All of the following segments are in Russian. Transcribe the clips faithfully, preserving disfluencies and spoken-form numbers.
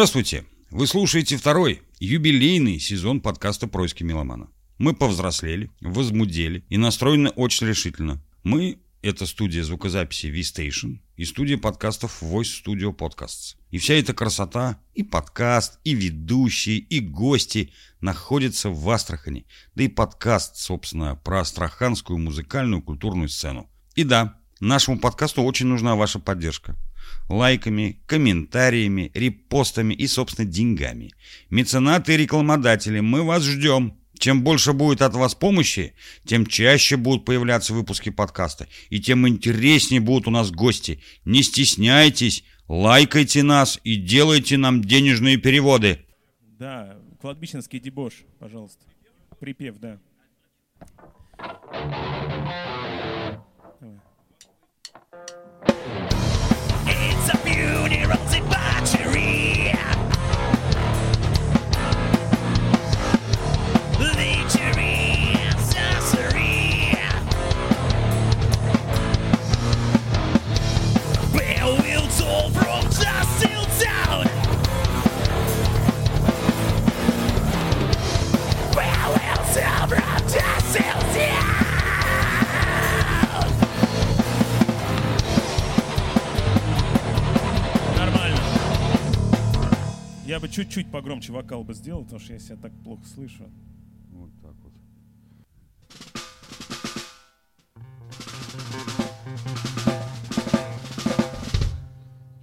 Здравствуйте! Вы слушаете второй, юбилейный сезон подкаста «Происки меломана». Мы повзрослели, возмудели и настроены очень решительно. Мы – это студия звукозаписи V-Station и студия подкастов Voice Studio Podcasts. И вся эта красота, и подкаст, и ведущие, и гости находятся в Астрахани. Да и подкаст, собственно, про астраханскую музыкальную культурную сцену. И да, нашему подкасту очень нужна ваша поддержка. Лайками, комментариями, репостами и, собственно, деньгами. Меценаты и рекламодатели, мы вас ждем. Чем больше будет от вас помощи, тем чаще будут появляться выпуски подкаста. И тем интереснее будут у нас гости. Не стесняйтесь, лайкайте нас и делайте нам денежные переводы. Да, кладбищенский дебош, пожалуйста. Припев, да. It's a funeral debauchery. Lechery and sorcery. Well, we'll toll from dusk till dawn. Well, we'll toll from dusk till dawn. Я бы чуть-чуть погромче вокал бы сделал, потому что я себя так плохо слышу. Вот так вот.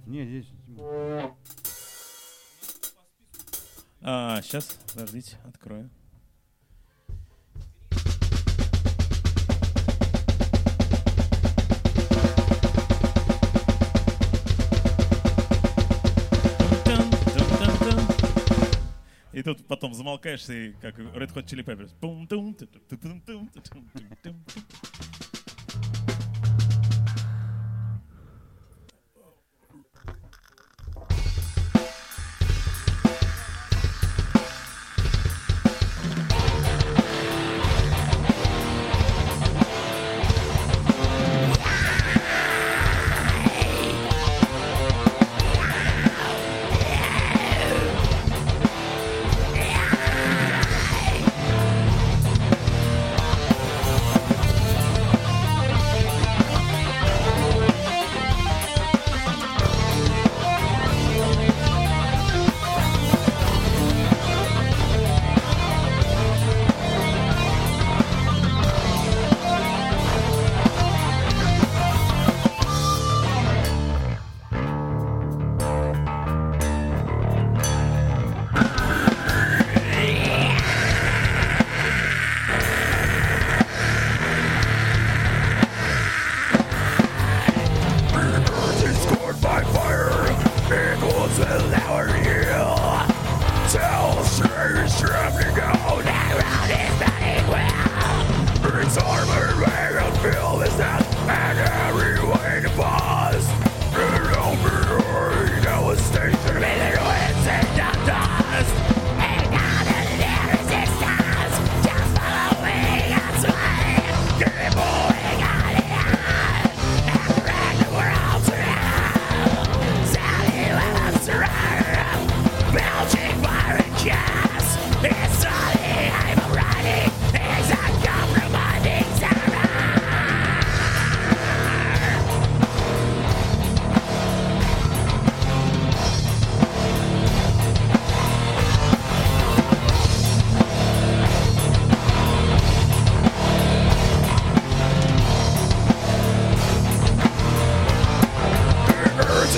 Не, здесь... А, сейчас, подождите, открою. И тут потом замолкаешься, и как Red Hot Chili Peppers.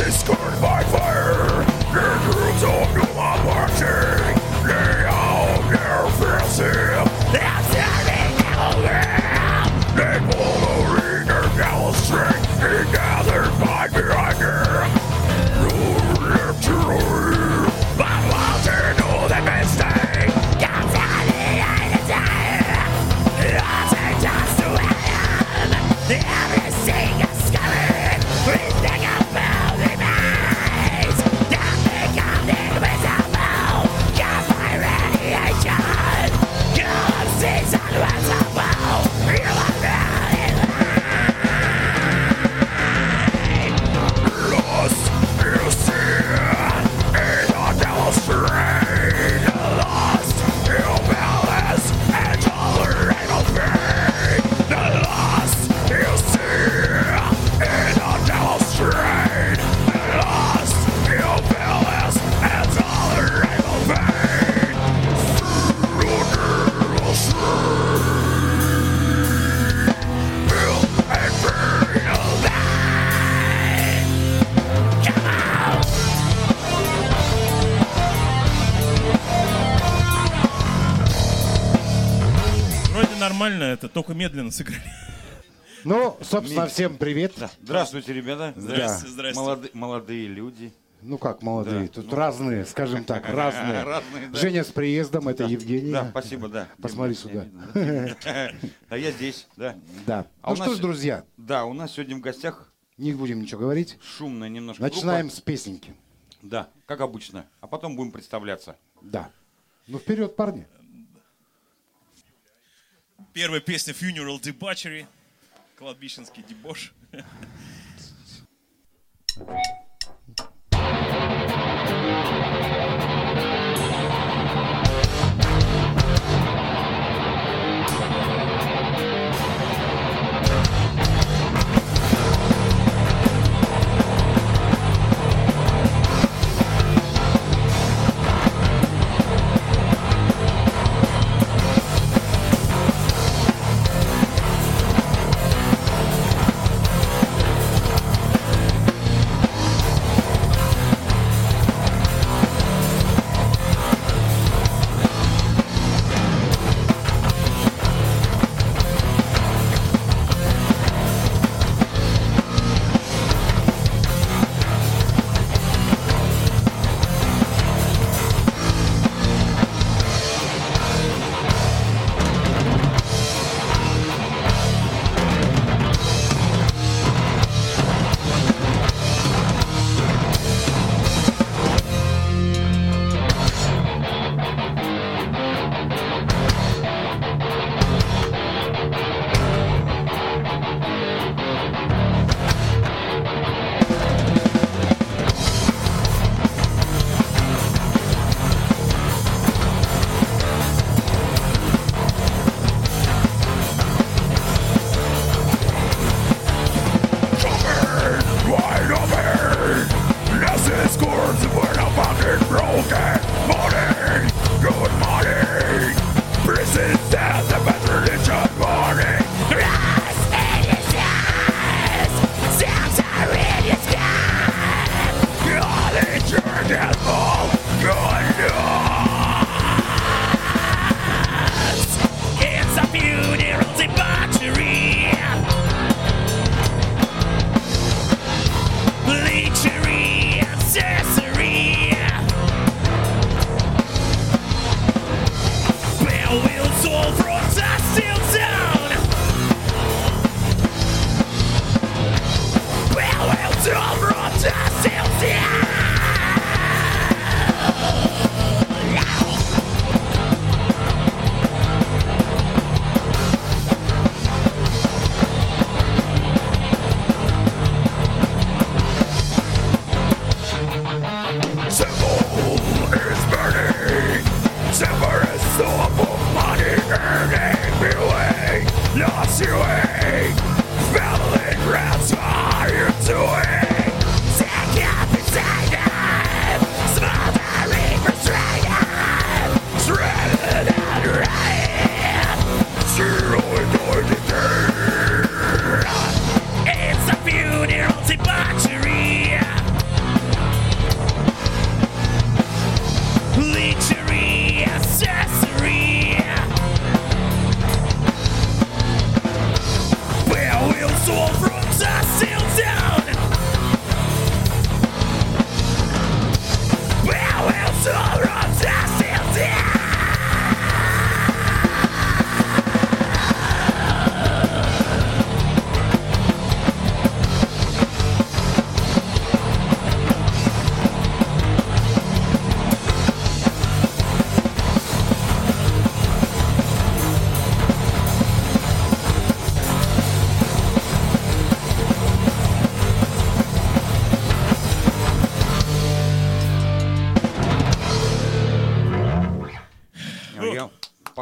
Is scorned by fire. Your groups of no more party. нормально, это только медленно сыграли. Ну, собственно, всем привет. Да. Здравствуйте, ребята. Здравствуйте, да. Здравствуйте. Молоды, молодые люди. Ну как молодые, да. Тут ну, разные, скажем так, разные. разные да. Женя с приездом, это да. Евгений. Да, спасибо, да. Посмотри сюда. А я здесь, да. Да. Ну что ж, друзья. Да, у нас сегодня в гостях... Не будем ничего говорить. Шумная немножко группа. Начинаем с песенки. Да, как обычно. А потом будем представляться. Да. Ну вперед, парни. Первая песня Funeral Debauchery. Кладбищенский дебош.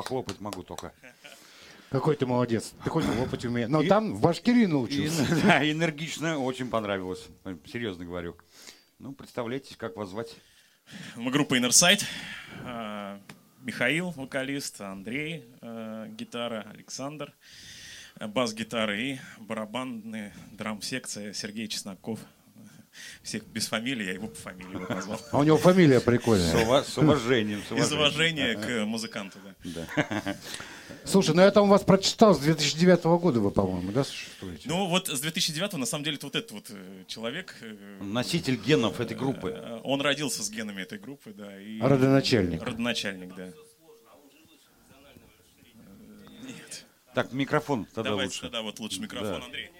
Хлопать могу только. Какой ты молодец. Ты хоть хлопать умеешь. Но и, там в Башкирии научился. И, да, энергично, очень понравилось. Серьезно говорю. Ну, представляйтесь, как вас звать. Мы группа INNERSIDE. Михаил, вокалист, Андрей, гитара, Александр, бас-гитара и барабанная драм-секция Сергей Чесноков. Всех без фамилии, я его по фамилии его назвал. А у него фамилия прикольная. С уважением. Из уважения к музыканту, да. Слушай, ну я там у вас прочитал, с две тысячи девятого года вы, по-моему, да, существуете? Ну вот с две тысячи девятого, на самом деле, вот этот вот человек... Носитель генов этой группы. Он родился с генами этой группы, да. И... Родоначальник. Родоначальник, да. Нет. Так, микрофон тогда Давайте, лучше. Давайте тогда вот лучше микрофон, да. Андрей.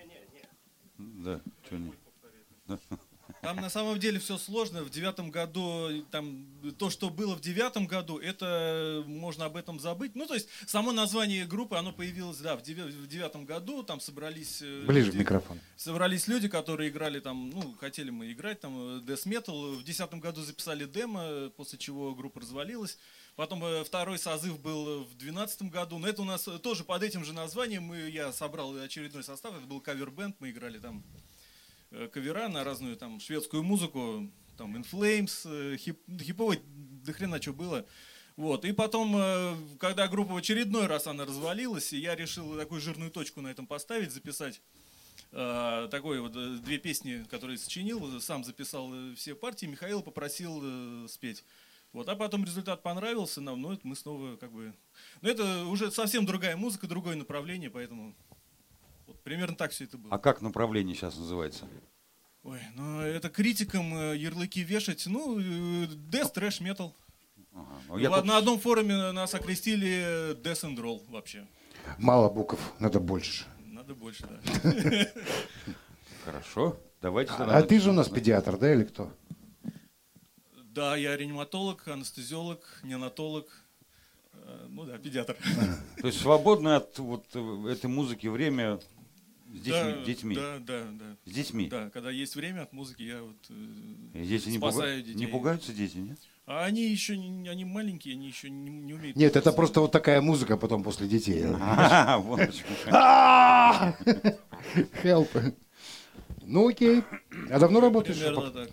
Да, что не... Там на самом деле все сложно. В девятом году, там, то, что было в девятом году, это можно об этом забыть. Ну, то есть, само название группы, оно появилось, да, в девятом году. Там собрались... Ближе к микрофону. Собрались люди, которые играли там, ну, хотели мы играть, там, death metal. В десятом году записали демо, после чего группа развалилась. Потом второй созыв был в двенадцатом году. Но это у нас тоже под этим же названием. Мы, я собрал очередной состав, это был кавер-бэнд, мы играли там... кавера на разную там шведскую музыку, там In Flames, хип, хиповой дохрена что было. Вот. И потом, когда группа в очередной раз она развалилась, я решил такую жирную точку на этом поставить, записать э, такой вот две песни, которые сочинил, сам записал все партии, Михаил попросил э, спеть. Вот. А потом результат понравился нам, но это мы снова как бы... Но это уже совсем другая музыка, другое направление, поэтому... Вот, примерно так все это было. А как направление сейчас называется? Ой, ну это критикам ярлыки вешать. Ну, death, trash, metal. Ага, ну, я тут... На одном форуме нас окрестили death and roll вообще. Мало букв, надо больше. Надо больше, да. Хорошо, давайте... А ты же у нас педиатр, да, или кто? Да, я реаниматолог, анестезиолог, неонатолог. Ну да, педиатр. То есть свободно от вот этой музыки время... С детьми, да, с детьми. Да, да, да. С детьми. Да, когда есть время от музыки, я вот э, дети спасаю не пуга... детей. Не пугаются дети, нет? А они еще они маленькие, они еще не, не умеют. Нет, это просто вот такая музыка потом после детей. А, вот почему. Хелп. Ну окей. А давно работаешь? Примерно так.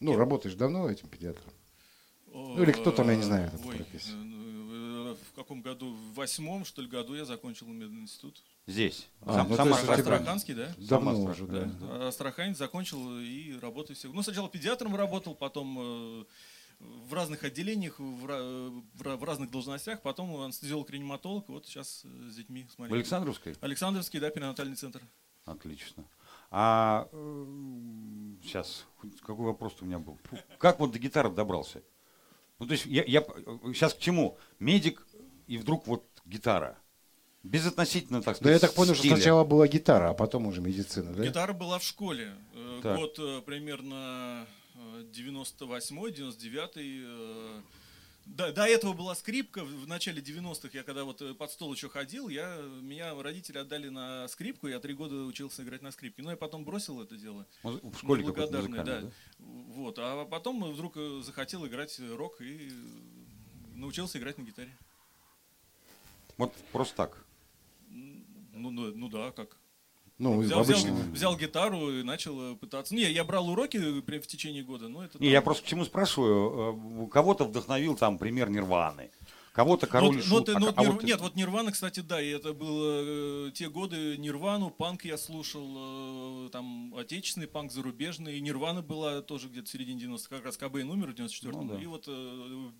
Ну, работаешь давно этим педиатром? Ну или кто там, я не знаю, этот профессор. В каком году? В восьмом, что ли, году я закончил медицинский институт. Здесь. А, сам, ну, сам Астраханский, да? Давно сам уже, да. да. Астраханец, закончил и работаю всегда. Ну, сначала педиатром работал, потом э, в разных отделениях, в, в, в разных должностях, потом анестезиолог-реаниматолог, вот сейчас с детьми. Смотрите. В Александровской? Александровский, да, перинатальный центр. Отлично. А э, сейчас, какой вопрос у меня был? Фу, как вот до гитары добрался? Ну, то есть, я, я сейчас к чему? Медик и вдруг вот гитара. Безотносительно, так сказать, да, я так понял, стиля. Что сначала была гитара, а потом уже медицина, да? Гитара была в школе. Так. Год примерно девяносто восьмой, девяносто девятый. До, до этого была скрипка. В начале девяностых, я когда вот под стол еще ходил, я, меня родители отдали на скрипку. Я три года учился играть на скрипке. Но я потом бросил это дело. В школе какой-то музыкальный, да. да? Вот. А потом вдруг захотел играть рок и научился играть на гитаре. Вот просто так. Ну, ну, ну да, как. Ну, взял, обычно... взял, взял гитару и начал пытаться. Не, я брал уроки в течение года, но это... Не, там... я просто к чему спрашиваю. Кого-то вдохновил, там, пример Нирваны. Кого-то Король ну, и Шут. Но, но, а, но, а вот... Нет, вот Нирвана, кстати, да, и это было те годы Нирвану, панк я слушал, там, отечественный панк, зарубежный. И Нирвана была тоже где-то в середине девяностых, как раз Кобейн умер в девяносто четвёртом, ну, да. И вот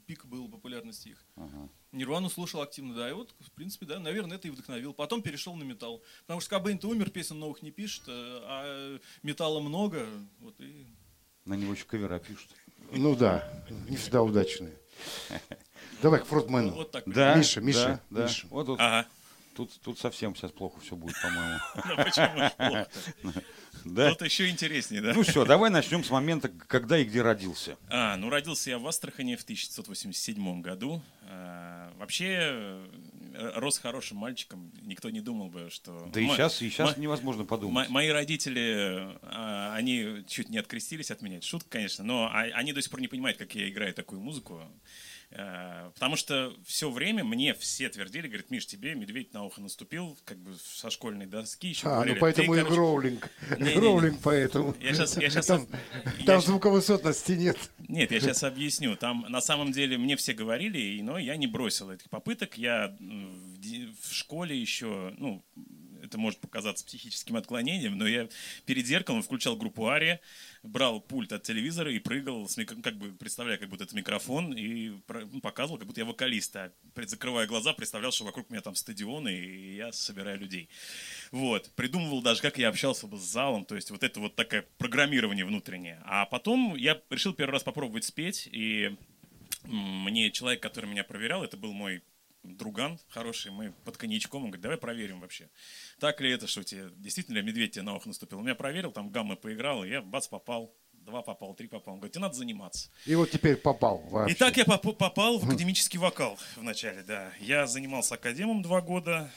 пик был популярности их. Ага. Нирвану слушал активно, да, и вот, в принципе, да, наверное, это и вдохновил. Потом перешел на металл, потому что Кобейн-то умер, песен новых не пишет, а металла много, вот и... На него еще кавера пишут. Ну да, не всегда удачные. Давай к фронтмену. Вот так. Да, Миша, Миша, да, да. Миша. Вот тут, ага. тут, тут совсем сейчас плохо все будет, по-моему. Ну почему же плохо-то? Да. Тут еще интереснее, да? Ну все, давай начнем с момента, когда и где родился. А, ну родился я в Астрахани в тысяча девятьсот восемьдесят седьмом году. А, вообще рос хорошим мальчиком, никто не думал бы, что... Да и сейчас, и сейчас невозможно подумать. Мои родители, они чуть не открестились от меня, это шутка, конечно, но они до сих пор не понимают, как я играю такую музыку. Потому что все время мне все твердили, говорят, Миш, тебе медведь на ухо наступил, как бы со школьной доски еще а, говорили. А, ну поэтому и короче... гроулинг. Не, гроулинг не, не. поэтому. Я сейчас, я сейчас... Там, я... там звуковысотности нет. Нет, я сейчас объясню. Там на самом деле мне все говорили, но я не бросил этих попыток. Я в школе еще... ну это может показаться психическим отклонением, но я перед зеркалом включал группу Ария, брал пульт от телевизора и прыгал, как бы представляя, как будто это микрофон, и показывал, как будто я вокалист, а закрывая глаза, представлял, что вокруг меня там стадионы, и я собираю людей. Вот. Придумывал даже, как я общался бы с залом, то есть вот это вот такое программирование внутреннее. А потом я решил первый раз попробовать спеть, и мне человек, который меня проверял, это был мой друган хороший, мы под коньячком, он говорит, давай проверим вообще, так ли это, что тебе действительно медведь тебе на ухо наступил. Он меня проверил, там гаммы поиграл, и я бац попал, два попал, три попал. Он говорит, тебе надо заниматься. И вот теперь попал вообще. И так я поп- попал в академический вокал вначале, да. Я занимался академом два года,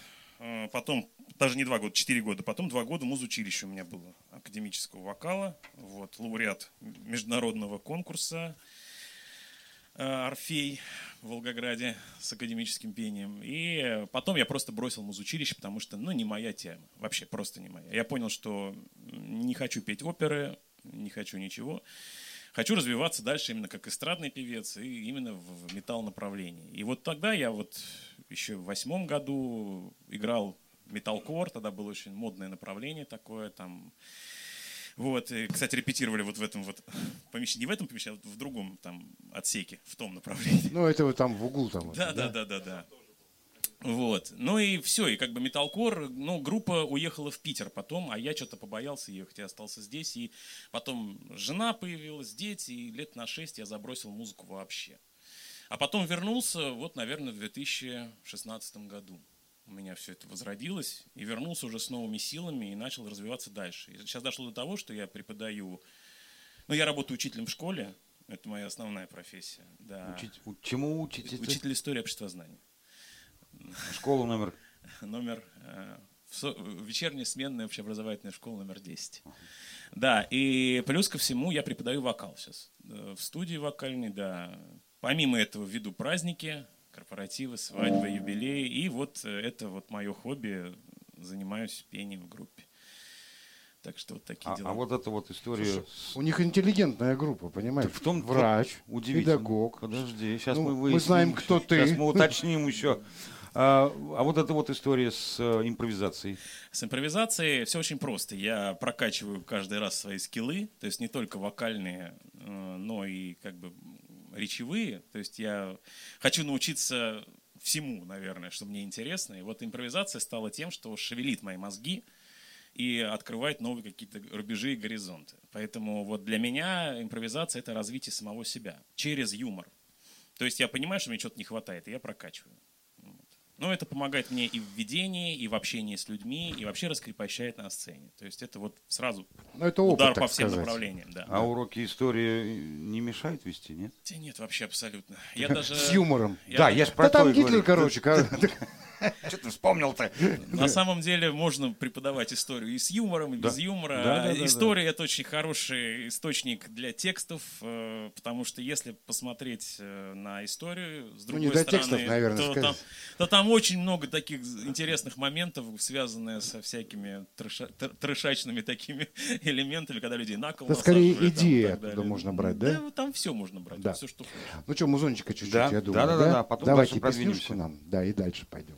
потом, даже не два года, четыре года, потом два года музучилища у меня было академического вокала, вот, лауреат международного конкурса Орфей в Волгограде с академическим пением. И потом я просто бросил музучилище, потому что, ну, не моя тема. Вообще просто не моя. Я понял, что не хочу петь оперы, не хочу ничего. Хочу развиваться дальше именно как эстрадный певец и именно в металл-направлении. И вот тогда я вот еще в восьмом году играл металкор. Тогда было очень модное направление такое, там... Вот, и, кстати, репетировали вот в этом вот помещении, не в этом помещении, а в другом там отсеке, в том направлении. Ну, это вот там в углу там. Да, да, да, да, да, да. Вот, ну и все, и как бы металкор, ну, группа уехала в Питер потом, а я что-то побоялся ехать, я остался здесь, и потом жена появилась, дети, и лет на шесть я забросил музыку вообще. А потом вернулся, вот, наверное, в две тысячи шестнадцатом году. У меня все это возродилось, и вернулся уже с новыми силами и начал развиваться дальше. И сейчас дошло до того, что я преподаю... Ну, я работаю учителем в школе, это моя основная профессия. Да. Учить, чему учите? Учитель истории обществознания. Школа номер? Номер... Вечерняя сменная общеобразовательная школа номер десять. Да, и плюс ко всему я преподаю вокал сейчас. В студии вокальной, да. Помимо этого веду праздники... Корпоративы, свадьбы, юбилеи. И вот это вот мое хобби. Занимаюсь пением в группе. Так что вот такие а, дела. А вот эта вот история... Слушай, с... У них интеллигентная группа, понимаешь? В том врач, педагог. Подожди, сейчас ну, мы выясним. Мы знаем, кто сейчас ты. Сейчас мы уточним еще. А, а вот эта вот история с э, импровизацией? С импровизацией все очень просто. Я прокачиваю каждый раз свои скиллы. То есть не только вокальные, э, но и как бы... речевые, то есть я хочу научиться всему, наверное, что мне интересно. И вот импровизация стала тем, что шевелит мои мозги и открывает новые какие-то рубежи и горизонты. Поэтому вот для меня импровизация — это развитие самого себя через юмор. То есть я понимаю, что мне чего-то не хватает, и я прокачиваю. Но это помогает мне и в ведении, и в общении с людьми, и вообще раскрепощает на сцене. То есть это вот сразу ну, это опыт, удар по всем сказать. Направлениям. Да. А уроки истории не мешают вести, нет? Да нет, вообще абсолютно. Я даже... С юмором. Я... Да, я же про да то и говорю. Короче, что ты вспомнил-то? На самом деле можно преподавать историю и с юмором, и без юмора. История — это очень хороший источник для текстов, потому что если посмотреть на историю с другой стороны, то там очень много таких интересных моментов, связанных со всякими трешачными такими элементами, когда людей на кол. Да скорее идея оттуда можно брать, да? Да, там все можно брать, все что хочешь. Ну что, музончика чуть-чуть, я думаю, да? Давайте проснемся нам, да, и дальше пойдем.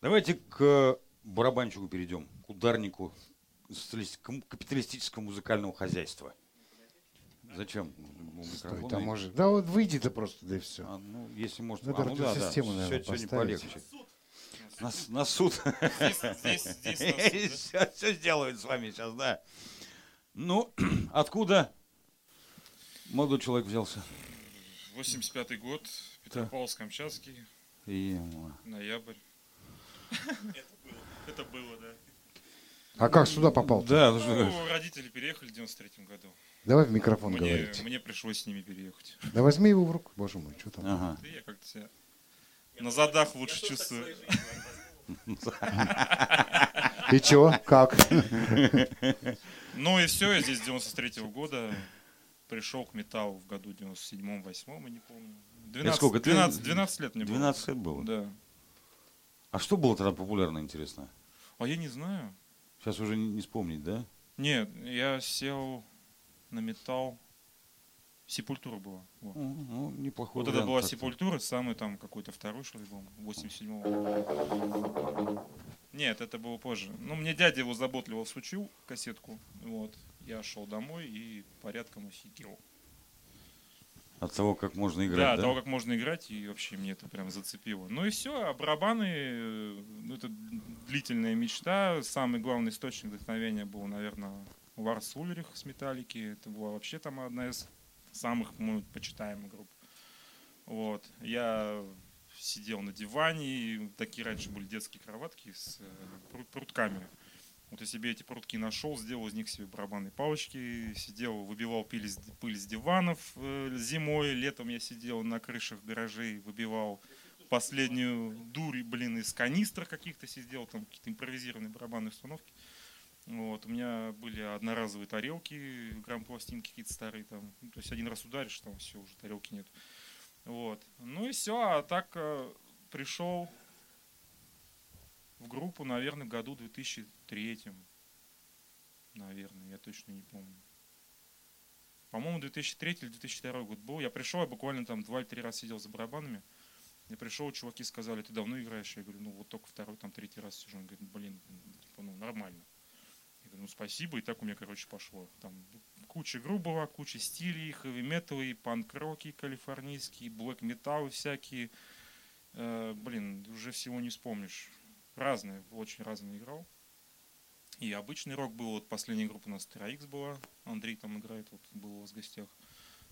Давайте к барабанщику перейдем, к ударнику капиталистического музыкального хозяйства. Зачем? Стой, там может... Да вот выйди-то просто, да и все. А, ну, если можно... А, ну, да, да. Все, наверное, сегодня полегче. На, на суд. Здесь, здесь, здесь, все, все сделают с вами сейчас, да. Ну, откуда молодой человек взялся? восемьдесят пятый год, Петропавловск-Камчатский, ноябрь. Это было, это было, да. А как сюда попал-то? Да, ну, родители переехали в девяносто третьем году. Давай в микрофон мне, говорить. Мне пришлось с ними переехать. Да возьми его в руку, боже мой, что там? Ага. Да я как-то себя на задах лучше я чувствую. И чё, как? Ну и все, я здесь с девяносто третьего года. Пришел к металлу в году девяносто седьмом, восьмом, я не помню. двенадцать, двенадцать, двенадцать лет мне было. двенадцать лет было? Да. А что было тогда популярно, интересно? А я не знаю. Сейчас уже не вспомнить, да? Нет, я сел на металл. Сепультура была. Вот. Ну, неплохой вот вариант, это была как-то. Сепультура, самый там какой-то второй шлейбом, восемьдесят седьмого. Нет, это было позже. Ну, мне дядя его заботливо всучил, кассетку. Вот. Я шел домой и порядком усидел. От того, как можно играть, да? Да, от того, как можно играть, и вообще мне это прям зацепило. Ну и все, а барабаны, ну это длительная мечта. Самый главный источник вдохновения был, наверное, Ларс Ульрих с Металлики. Это была вообще там одна из самых, может, почитаемых групп. Вот. Я сидел на диване, и такие раньше были детские кроватки с прутками. Вот я себе эти прутки нашел, сделал из них себе барабанные палочки, сидел, выбивал пыль, пыль с диванов зимой, летом я сидел на крышах гаражей, выбивал последнюю дурь, блин, из канистр каких-то, сидел, там какие-то импровизированные барабанные установки. Вот, у меня были одноразовые тарелки, грампластинки какие-то старые, там, ну, то есть один раз ударишь, там все, уже тарелки нет. Вот, ну и все, а так пришел... В группу, наверное, году две тысячи третьем. Наверное, я точно не помню. По-моему, две тысячи третий или две тысячи второй год был. Я пришел, я буквально там два или три раза сидел за барабанами. Я пришел, чуваки сказали, ты давно играешь? Я говорю, ну вот только второй, там третий раз сижу. Он говорит, блин, типа, ну нормально. Я говорю, ну спасибо, и так у меня, короче, пошло. Там куча групп была, куча стилей, хэви-металы, панк-роки калифорнийские, блэк-металы всякие. Э, блин, уже всего не вспомнишь. Разные, очень разные играл. И обычный рок был, вот последняя группа у нас три икс была, Андрей там играет, вот был у вас в гостях.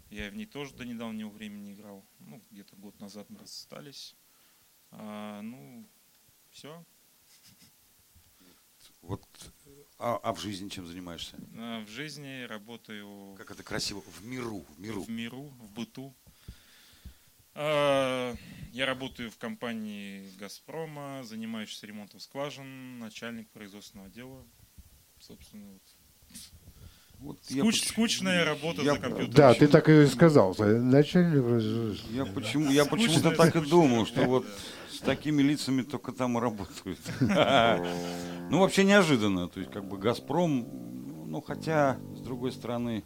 Я в ней тоже до недавнего времени играл, ну где-то год назад мы расстались. А, ну, все. Вот, а, а в жизни чем занимаешься? А, в жизни работаю... Как это красиво, в миру, в миру. В миру, в быту. Я работаю в компании «Газпрома», занимаюсь ремонтом скважин, начальник производственного отдела. Собственно, вот. вот Скуч, я, скучная я, работа я, за компьютером. Да, ты так и сказал, начальник производственного. Я, почему, я почему-то так и думал, что вот с такими лицами только там и работают. Ну, вообще неожиданно. То есть, как бы «Газпром», ну, хотя, с другой стороны,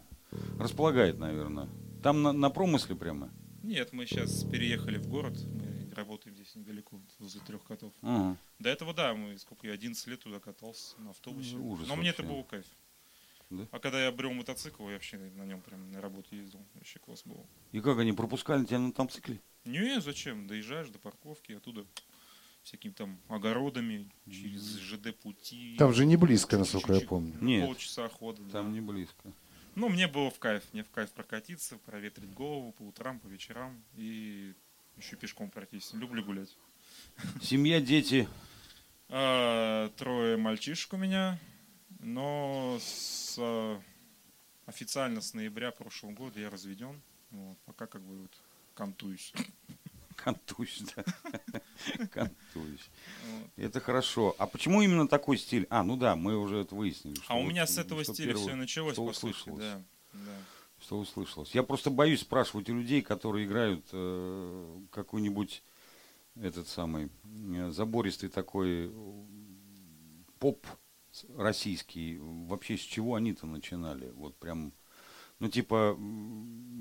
располагает, наверное. Там на промысле прямо? Нет, мы сейчас переехали в город, мы работаем здесь недалеко, возле трех котов. Ага. До этого, да, мы сколько я одиннадцать лет туда катался на автобусе. Ну, ужас. Но вообще. Мне это был кайф. Да? А когда я брел мотоцикл, я вообще на нем прям на работу ездил. Вообще класс был. И как они пропускали тебя на там цикле? Не, зачем? Доезжаешь до парковки, оттуда всякими там огородами, через ЖД-пути. Там же не близко, насколько я помню. Нет, полчаса хода. Там да. не близко. Ну, мне было в кайф. Мне в кайф прокатиться, проветрить голову по утрам, по вечерам. И еще пешком пройтись. Люблю гулять. Семья, дети? А, трое мальчишек у меня. Но с, официально с ноября прошлого года я разведен. Вот, пока как бы вот контуюсь. Контуюсь, да. Контуюсь. Это хорошо. А почему именно такой стиль? А, ну да, мы уже это выяснили. А у меня с этого стиля все началось, по сути, да. Что услышалось. Я просто боюсь спрашивать у людей, которые играют э, какой-нибудь этот самый забористый такой поп российский. Вообще, с чего они-то начинали? Вот прям, ну типа,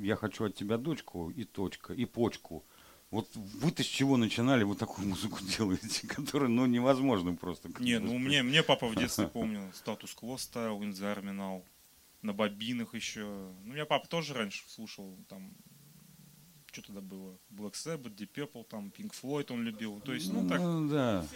я хочу от тебя дочку и точка, и почку. Вот вы-то с чего начинали, вот такую музыку делаете, которая, ну, невозможно просто. Не, ну, мне, мне папа в детстве помнил статус-кво ставил, In the Army Now, на бобинах еще. Ну, меня папа тоже раньше слушал, там, что тогда было, Black Sabbath, Deep Purple, там, Pink Floyd он любил, то есть, ну, так. Ну, да.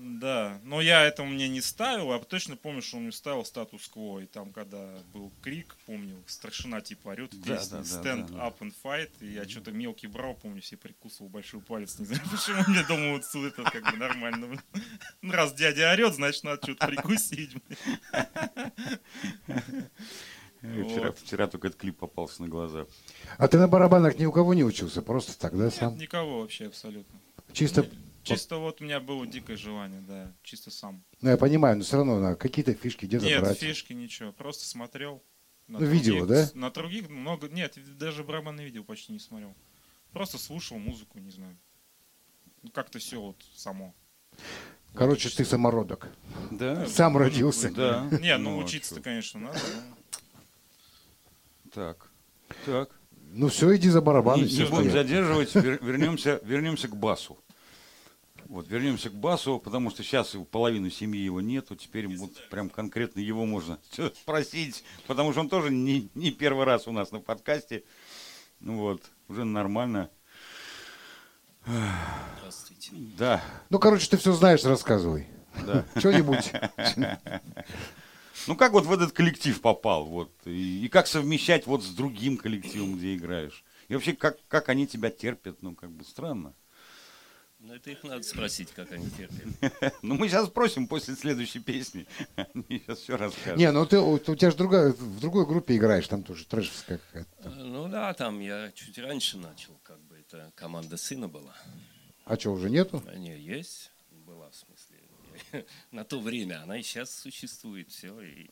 Да, но я это мне не ставил, а точно помню, что он мне ставил статус-кво, и там, когда был крик, помню, страшина типа орет, да, песня, да, stand да, да, up and fight, и я что-то мелкий брал, помню, себе прикусывал большой палец, не знаю почему, мне думал, вот сюда это как бы нормально, раз дядя орет, значит, надо что-то прикусить. Вот. Вчера, вчера только этот клип попался на глаза. А ты на барабанах ни у кого не учился, просто тогда Нет, сам? Никого вообще абсолютно. Чисто... Чисто вот у меня было дикое желание, да, чисто сам. Ну, я понимаю, но все равно на какие-то фишки где забрать? Нет, фишки, ничего, просто смотрел. На ну, других, видео, да? На других много, нет, даже барабанные видео почти не смотрел. Просто слушал музыку, не знаю. Ну, как-то все вот само. Короче, вот, ты самородок. Да? Сам да, родился. Да. Не, ну, ну учиться-то, конечно, надо. Но... Так, так. Ну все, иди за барабаны. Не, не будем задерживать, вернемся, вернемся к басу. Вот, вернемся к басу, потому что сейчас половину семьи его нету, теперь вот прям конкретно его можно спросить, потому что он тоже не, не первый раз у нас на подкасте. Ну вот, уже нормально. Здравствуйте. Да. Ну, короче, ты все знаешь, рассказывай. Да. Что-нибудь. Ну, как вот в этот коллектив попал, вот, и, и как совмещать вот с другим коллективом, где играешь? И вообще, как, как они тебя терпят, ну, как бы странно. Ну, это их надо спросить, как они терпели. Ну, мы сейчас спросим после следующей песни. Они сейчас все расскажут. Не, ну ты у тебя же другая, в другой группе играешь, там тоже трэшевская какая-то. Ну да, там я чуть раньше начал, как бы это команда сына была. А что, уже нету? Не, есть. Была, в смысле. На то время. Она и сейчас существует, все. И...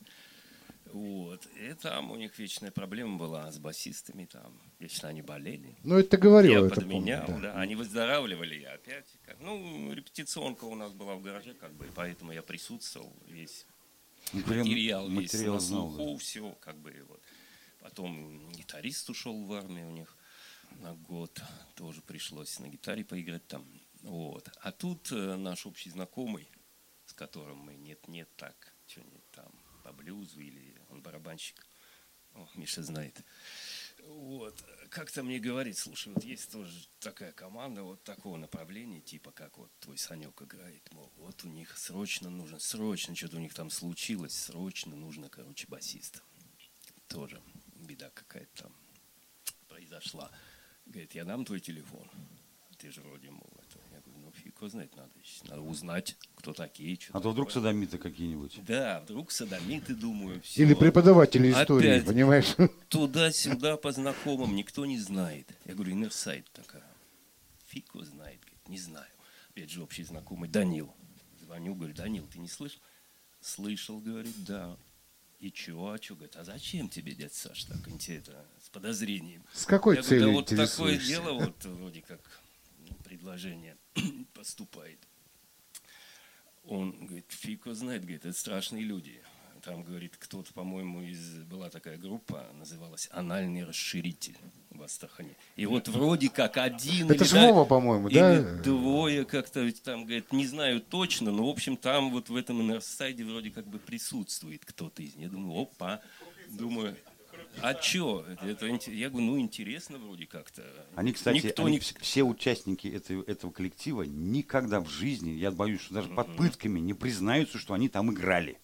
Вот. И там у них вечная проблема была с басистами, там вечно они болели. Ну, это ты говорил, я это подменял, помню, да. да. Они выздоравливали, я опять. Как... Ну, репетиционка у нас была в гараже, как бы, поэтому я присутствовал весь. Прям материал, весь материал на слуху, да. Все, как бы, вот. Потом гитарист ушел в армию у них на год, тоже пришлось на гитаре поиграть там. Вот. А тут наш общий знакомый, с которым мы нет-нет так, что-нибудь там. По блюзу, или он барабанщик. О, Миша знает. Вот. Как-то мне говорит, слушай, вот есть тоже такая команда вот такого направления, типа как вот твой Санек играет, мол, вот у них срочно нужно, срочно что-то у них там случилось, срочно нужно, короче, басиста. Тоже беда какая-то там произошла. Говорит, я дам твой телефон. Ты же вроде, мол, это... Я говорю, ну фиг его знает, надо, надо узнать, кто такие. Что а такое. То вдруг садомиты какие-нибудь. Да, вдруг садомиты, думаю, все. Или преподаватели истории, опять понимаешь? Туда-сюда по знакомым, никто не знает. Я говорю, INNERSIDE такая. Фиг его знает, говорит, не знаю. Опять же общий знакомый Данил. Звоню, говорю, Данил, ты не слышал? Слышал, говорит, да. И чего, а чего? Говорит, а зачем тебе, дядь Саш, так интересно, с подозрением? С какой целью интересуешься? Да вот такое дело, вот вроде как предложение поступает. Он, говорит, фиг его знает, говорит, это страшные люди. Там, говорит, кто-то, по-моему, из... была такая группа, называлась «Анальный расширитель» в Астрахани. И вот вроде как один... Это Швова, по-моему, да? Или двое как-то там, говорит, не знаю точно, но, в общем, там вот в этом INNERSIDE вроде как бы присутствует кто-то из них. Я думаю, опа, думаю... А чё? Это, я говорю, ну интересно вроде как-то. Они, кстати, никто они, не... все участники этого, этого коллектива никогда в жизни, я боюсь, что даже под пытками не признаются, что они там играли.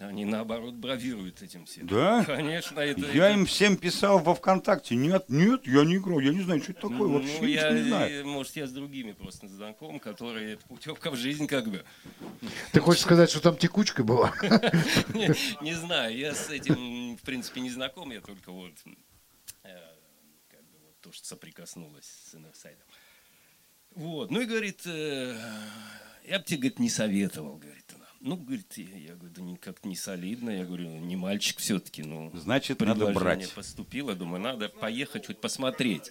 Они, наоборот, бравируют этим всем. Да? Конечно. Это, я это... им всем писал во ВКонтакте. Нет, нет, я не играл. Я не знаю, что это такое. Ну, вообще ну, я, не знаю. Может, я с другими просто знаком, которые путевка в жизнь как бы. Ты хочешь сказать, что там текучка была? Не знаю. Я с этим, в принципе, не знаком. Я только вот то, что соприкоснулась с INNERSIDE. Вот. Ну и, говорит, я бы тебе не советовал, говорит. Ну, говорит, я говорю, да никак не солидно. Я говорю, не мальчик все-таки. Ну, значит, надо брать. Поступило, думаю, надо поехать хоть посмотреть.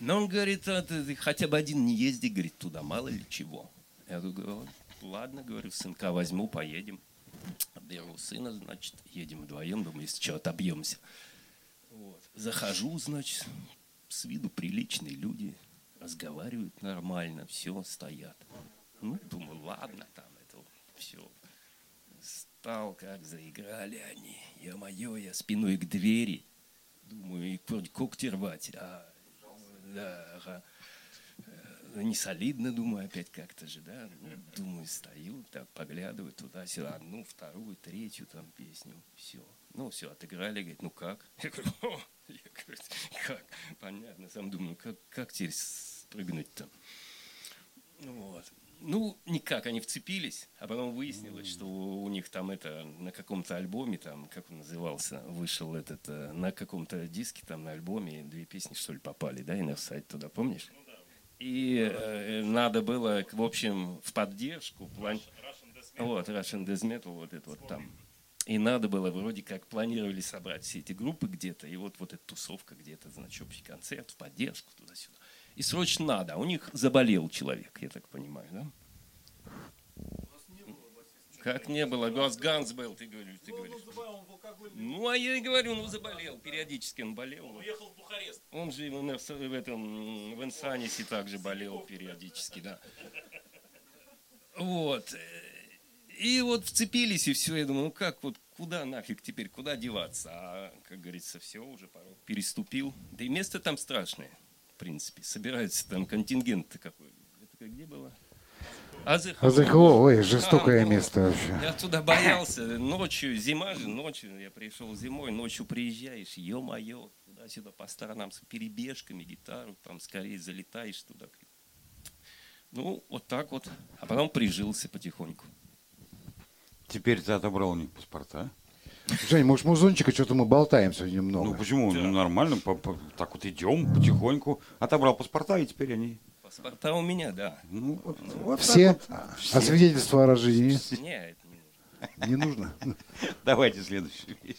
Но он говорит, а ты хотя бы один не езди, говорит, туда, мало ли чего. Я говорю, ладно, говорю, сынка возьму, поедем. Беру сына, значит, едем вдвоем, думаю, если что, отобьемся. Вот. Захожу, значит, с виду приличные люди, разговаривают нормально, все, стоят. Ну, думаю, ладно, там. Все. Стал, как заиграли они. Ё-моё, я спиной к двери. Думаю, и вроде когти рвать. А, да, а, не солидно, думаю, опять как-то же, да. Ну, думаю, стою, так, поглядываю туда-сюда. Одну, вторую, третью там песню. Все. Ну, все, отыграли. Говорит, ну как? Я говорю, о! Я говорю, как? Понятно. Сам думаю, как, как теперь спрыгнуть-то? Вот. Ну, никак, они вцепились, а потом выяснилось, что у них там это на каком-то альбоме, там, как он назывался, вышел этот, на каком-то диске, там, на альбоме, две песни, что ли, попали, да, INNERSIDE туда, помнишь? Ну, да. И э, надо было, в общем, в поддержку, план... Russian, Russian вот, Russian Death Metal, вот это вот там. И надо было, вроде как, планировали собрать все эти группы где-то, и вот, вот эта тусовка где-то, значит, общий концерт, в поддержку, туда-сюда. И срочно надо. У них заболел человек, я так понимаю, да? У нас не было басиста. Как не было? У вас Ганс был, ты говоришь. Ты ну, говоришь. Он заболел, он был алкогольный. Ну, а я и говорю, ну, заболел. Периодически он болел. Он уехал в Бухарест. Он же в этом, в Инсанисе также болел периодически, да. Вот. И вот вцепились, и все. Я думаю, ну, как вот, куда нафиг теперь, куда деваться? А, как говорится, все, уже порог переступил. Да и место там страшное. В принципе, собирается там контингент-то какой. Это где было? Азыхово. Азыхово, ой, жестокое а, место вообще. Я туда боялся. Ночью, зима же, ночью я пришел зимой, ночью приезжаешь, ё-моё, туда-сюда по сторонам с перебежками, гитару, там скорее залетаешь туда. Ну, вот так вот. А потом прижился потихоньку. Теперь ты отобрал у них паспорта. Жень, может, музончика, что-то мы болтаемся немного. Ну почему? Да. Ну нормально, так вот идем потихоньку. Отобрал паспорта, и теперь они... Паспорта у меня, да. Ну, вот, вот все? Вот. А, все? А свидетельство о рождении? Все. Нет, это не нужно. Не нужно? Давайте следующую вещь.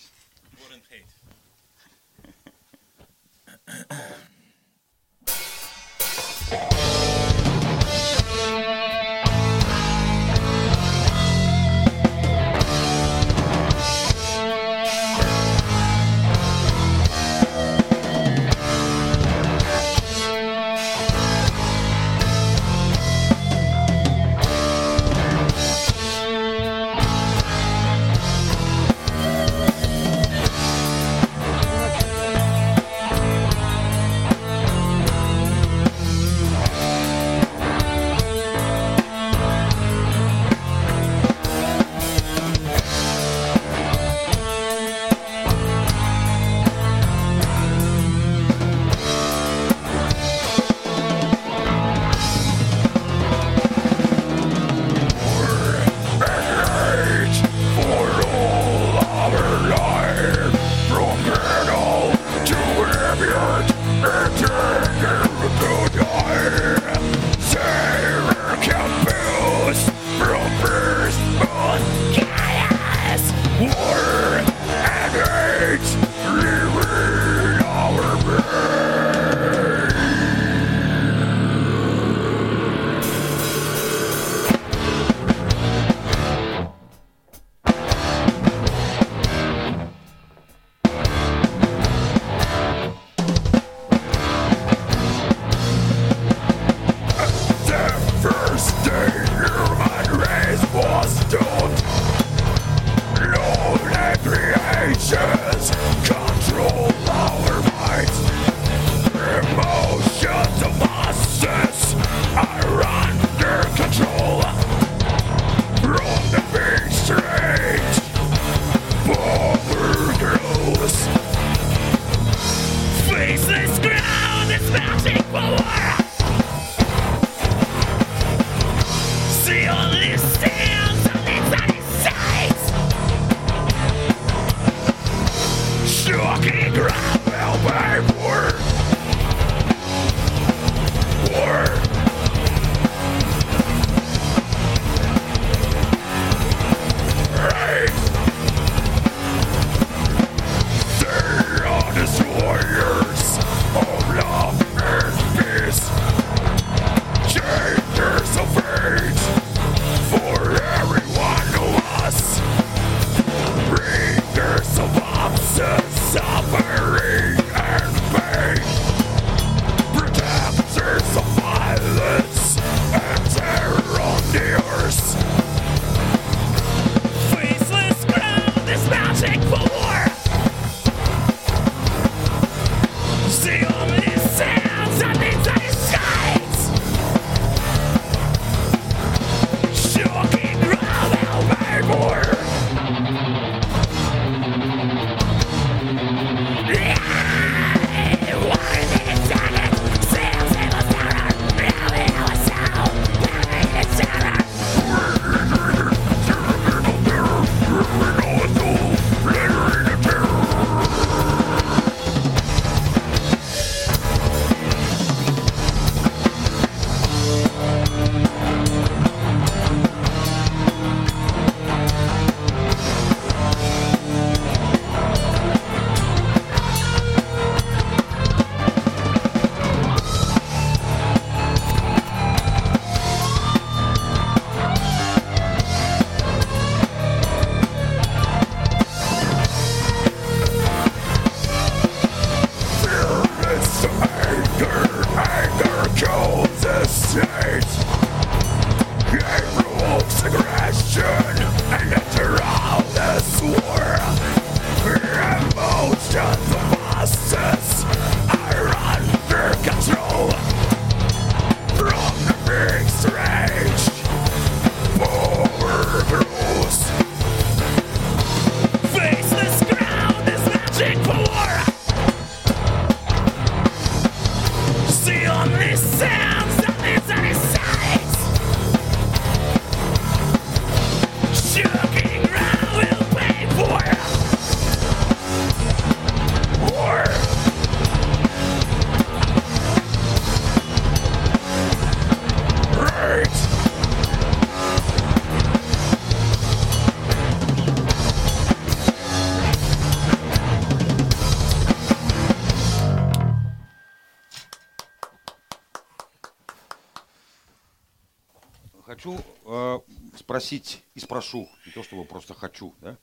Хочу э, спросить и спрошу, не то чтобы просто хочу, да?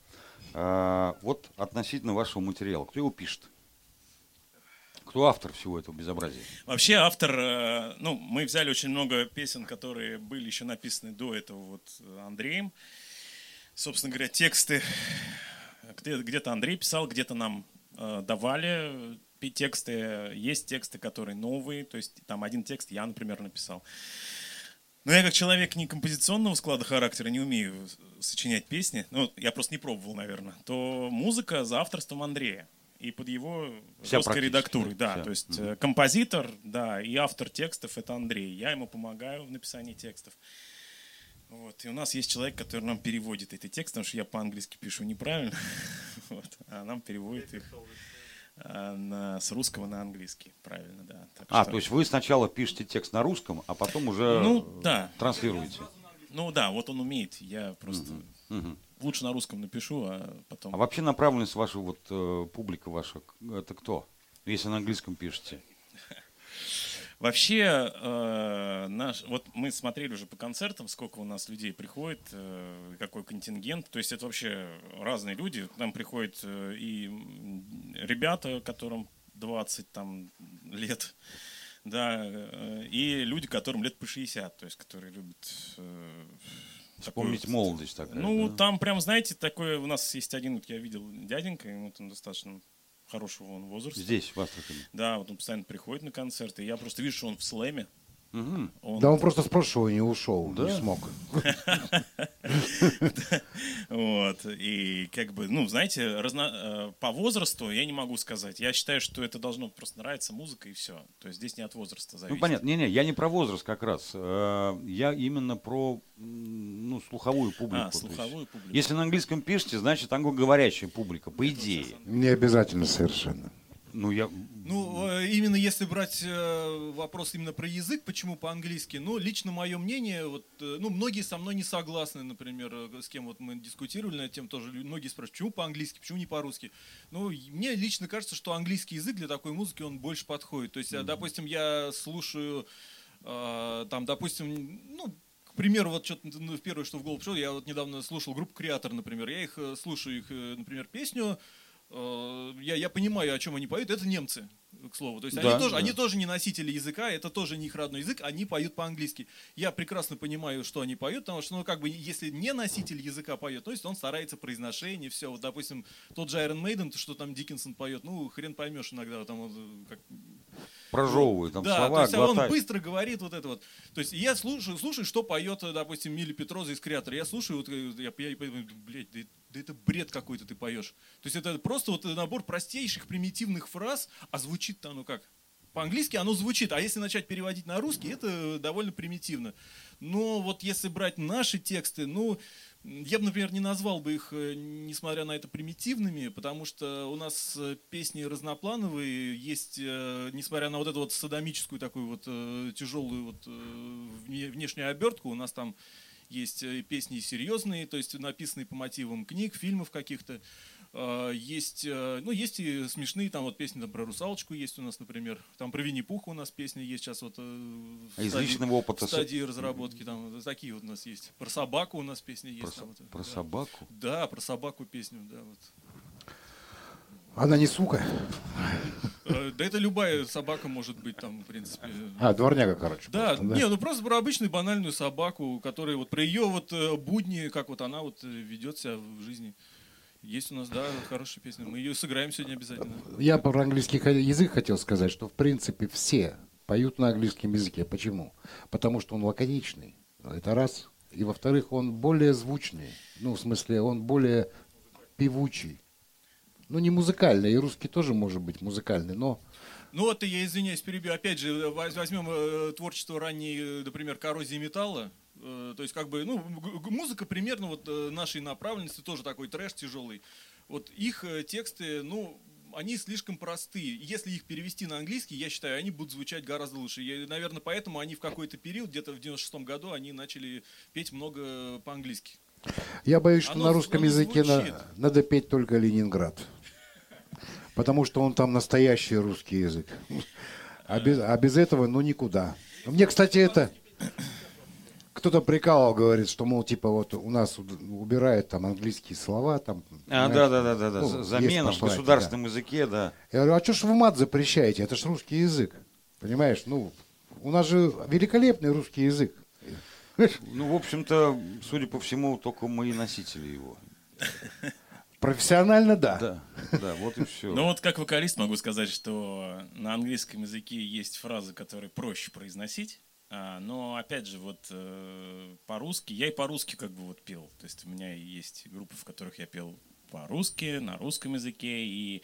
э, вот относительно вашего материала, кто его пишет? Кто автор всего этого безобразия? Вообще автор, э, ну, мы взяли очень много песен, которые были еще написаны до этого вот Андреем. Собственно говоря, тексты где-то Андрей писал, где-то нам э, давали тексты, есть тексты, которые новые, то есть там один текст я, например, написал. Но я как человек не композиционного склада характера, не умею сочинять песни, ну, я просто не пробовал, наверное, то музыка за авторством Андрея и под его жесткой редактурой. Да, вся. То есть mm-hmm. композитор, да, и автор текстов — это Андрей. Я ему помогаю в написании текстов. Вот. И у нас есть человек, который нам переводит эти тексты, потому что я по-английски пишу неправильно, вот, а нам переводит их. На, с русского на английский, правильно, да. Так а, что... то есть вы сначала пишете текст на русском, а потом уже ну, да. транслируете. Ну да, вот он умеет, я просто угу, угу. лучше на русском напишу, а потом... А вообще направленность вашей, вот, э, публика ваша, это кто? Если на английском пишете. Вообще, э, наш, вот мы смотрели уже по концертам, сколько у нас людей приходит, э, какой контингент. То есть это вообще разные люди. К нам приходят э, и ребята, которым двадцать там, лет, да, э, и люди, которым лет по шестьдесят, то есть которые любят... Э, Вспомнить такой, молодость такая. Ну, да? Там прям, знаете, такое... У нас есть один, вот я видел дяденька, ему там достаточно... хорошего он возраста. Здесь, в Астрахани. Да, вот он постоянно приходит на концерты. Я просто вижу, что он в слэме. Угу. Он... Да, он просто с прошлого не ушел, да? Не смог. Вот. И как бы, ну, знаете, по возрасту я не могу сказать. Я считаю, что это должно просто нравиться музыка и все. То есть здесь не от возраста зависит. Ну, понятно. Не-не, я не про возраст как раз. Я именно про слуховую публику. А, слуховую публику. Если на английском пишете, значит, англоговорящая публика, по идее. Не обязательно совершенно. Ну, я... ну, именно если брать вопрос именно про язык, почему по-английски, ну, лично мое мнение, вот, ну, многие со мной не согласны, например, с кем вот мы дискутировали над тем тоже, многие спрашивают, почему по-английски, почему не по-русски. Ну, мне лично кажется, что английский язык для такой музыки, он больше подходит. То есть, mm-hmm. допустим, я слушаю, э, там, допустим, ну, к примеру, вот что-то ну, первое, что в голову пришло, я вот недавно слушал группу Kreator, например, я их слушаю, их, например, песню, Я, я понимаю, о чем они поют, это немцы, к слову. То есть да, они, тоже, да. они тоже не носители языка, это тоже не их родной язык, они поют по-английски. Я прекрасно понимаю, что они поют, потому что, ну, как бы, если не носитель языка поет, то есть он старается произношение, все. Вот, допустим, тот же Iron Maiden, что там Дикинсон поет, ну, хрен поймешь иногда, там он как... прожевывают там да, слова, глотают. Да, он быстро говорит вот это вот. То есть я слушаю, слушаю, что поет, допустим, Mille Petrozza из Kreator. Я слушаю, вот, я, я понимаю, блядь, да это... Да это бред какой-то ты поешь. То есть это просто вот набор простейших примитивных фраз, а звучит-то оно как? По-английски оно звучит, а если начать переводить на русский, это довольно примитивно. Но вот если брать наши тексты, ну, я бы, например, не назвал бы их, несмотря на это, примитивными, потому что у нас песни разноплановые, есть, несмотря на вот эту вот садомическую такую вот тяжелую вот внешнюю обертку, у нас там есть песни серьезные, то есть написанные по мотивам книг, фильмов каких-то. Есть, ну, есть и смешные, там вот песни там, про русалочку есть у нас, например. Там про Винни-Пуха у нас песни есть сейчас вот в стадии, из личного опыта в стадии разработки. Там такие вот у нас есть. Про собаку у нас песни есть. Про, там, со... вот, про да. собаку? Да, про собаку песню, да, вот. Она не сука? Да это любая собака может быть там, в принципе. А, дворняга, короче. Да, просто, да? Не, ну просто про обычную банальную собаку, которая вот про ее вот будни, как вот она вот ведет себя в жизни. Есть у нас, да, хорошая песня. Мы ее сыграем сегодня обязательно. Я про английский язык хотел сказать, что в принципе все поют на английском языке. Почему? Потому что он лаконичный. Это раз. И во-вторых, он более звучный. Ну, в смысле, он более певучий. Ну, не музыкальный, и русский тоже может быть музыкальный, но... Ну вот я, извиняюсь, перебью. Опять же, возьмем творчество ранней, например, «Коррозии металла». То есть как бы, ну, музыка примерно вот нашей направленности, тоже такой трэш тяжелый. Вот их тексты, ну, они слишком простые. Если их перевести на английский, я считаю, они будут звучать гораздо лучше. И, наверное, поэтому они в какой-то период, где-то в девяносто шестом году, они начали петь много по-английски. Я боюсь, что Оно на русском языке на, надо петь только «Ленинград». Потому что он там настоящий русский язык. А без, а без этого, ну, никуда. Мне, кстати, это... Кто-то прикалывал, говорит, что, мол, типа, вот у нас убирают там английские слова. Там, а, да-да-да, ну, замена в государственном да. языке, да. Я говорю, а что ж вы мат запрещаете? Это ж русский язык, понимаешь? Ну, у нас же великолепный русский язык. Ну, в общем-то, судя по всему, только мы и носители его. Профессионально, да. Да, да, вот и все. Ну вот как вокалист могу сказать, что на английском языке есть фразы, которые проще произносить. А, но опять же, вот э, по-русски, я и по-русски как бы вот пел. То есть у меня есть группы, в которых я пел по-русски, на русском языке, и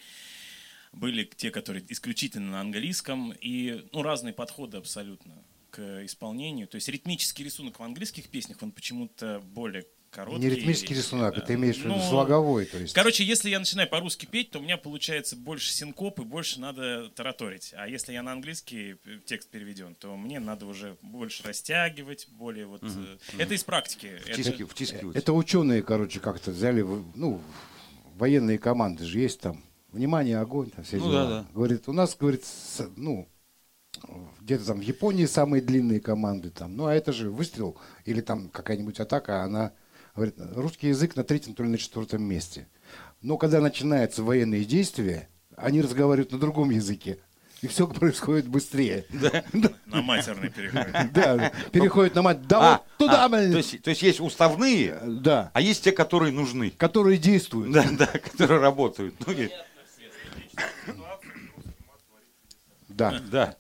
были те, которые исключительно на английском, и ну, разные подходы абсолютно к исполнению. То есть ритмический рисунок в английских песнях, он почему-то более короткий. Не ритмический рисунок, да. Ты имеешь в виду слоговой. То есть. Короче, если я начинаю по-русски петь, то у меня получается больше синкоп и больше надо тараторить. А если я на английский текст переведен, то мне надо уже больше растягивать, более вот... Mm-hmm. Это из практики. Втискивать. Это... Втискивать. Это ученые, короче, как-то взяли, ну, военные команды же есть там. Внимание, огонь, там все ну, дела. Да, да. Говорит, у нас, говорит, ну... Где-то там в Японии самые длинные команды там. Ну а это же выстрел или там какая-нибудь атака, она говорит, русский язык на третьем, то ли на четвертом месте. Но когда начинаются военные действия, они разговаривают на другом языке. И все происходит быстрее. Да. На матерный переходит. Да, переходит на мать. Да, а, вот туда. А, то, есть, то есть есть уставные, да. А есть те, которые нужны. Которые действуют. Да, да, которые работают. Ну, и... Да, да.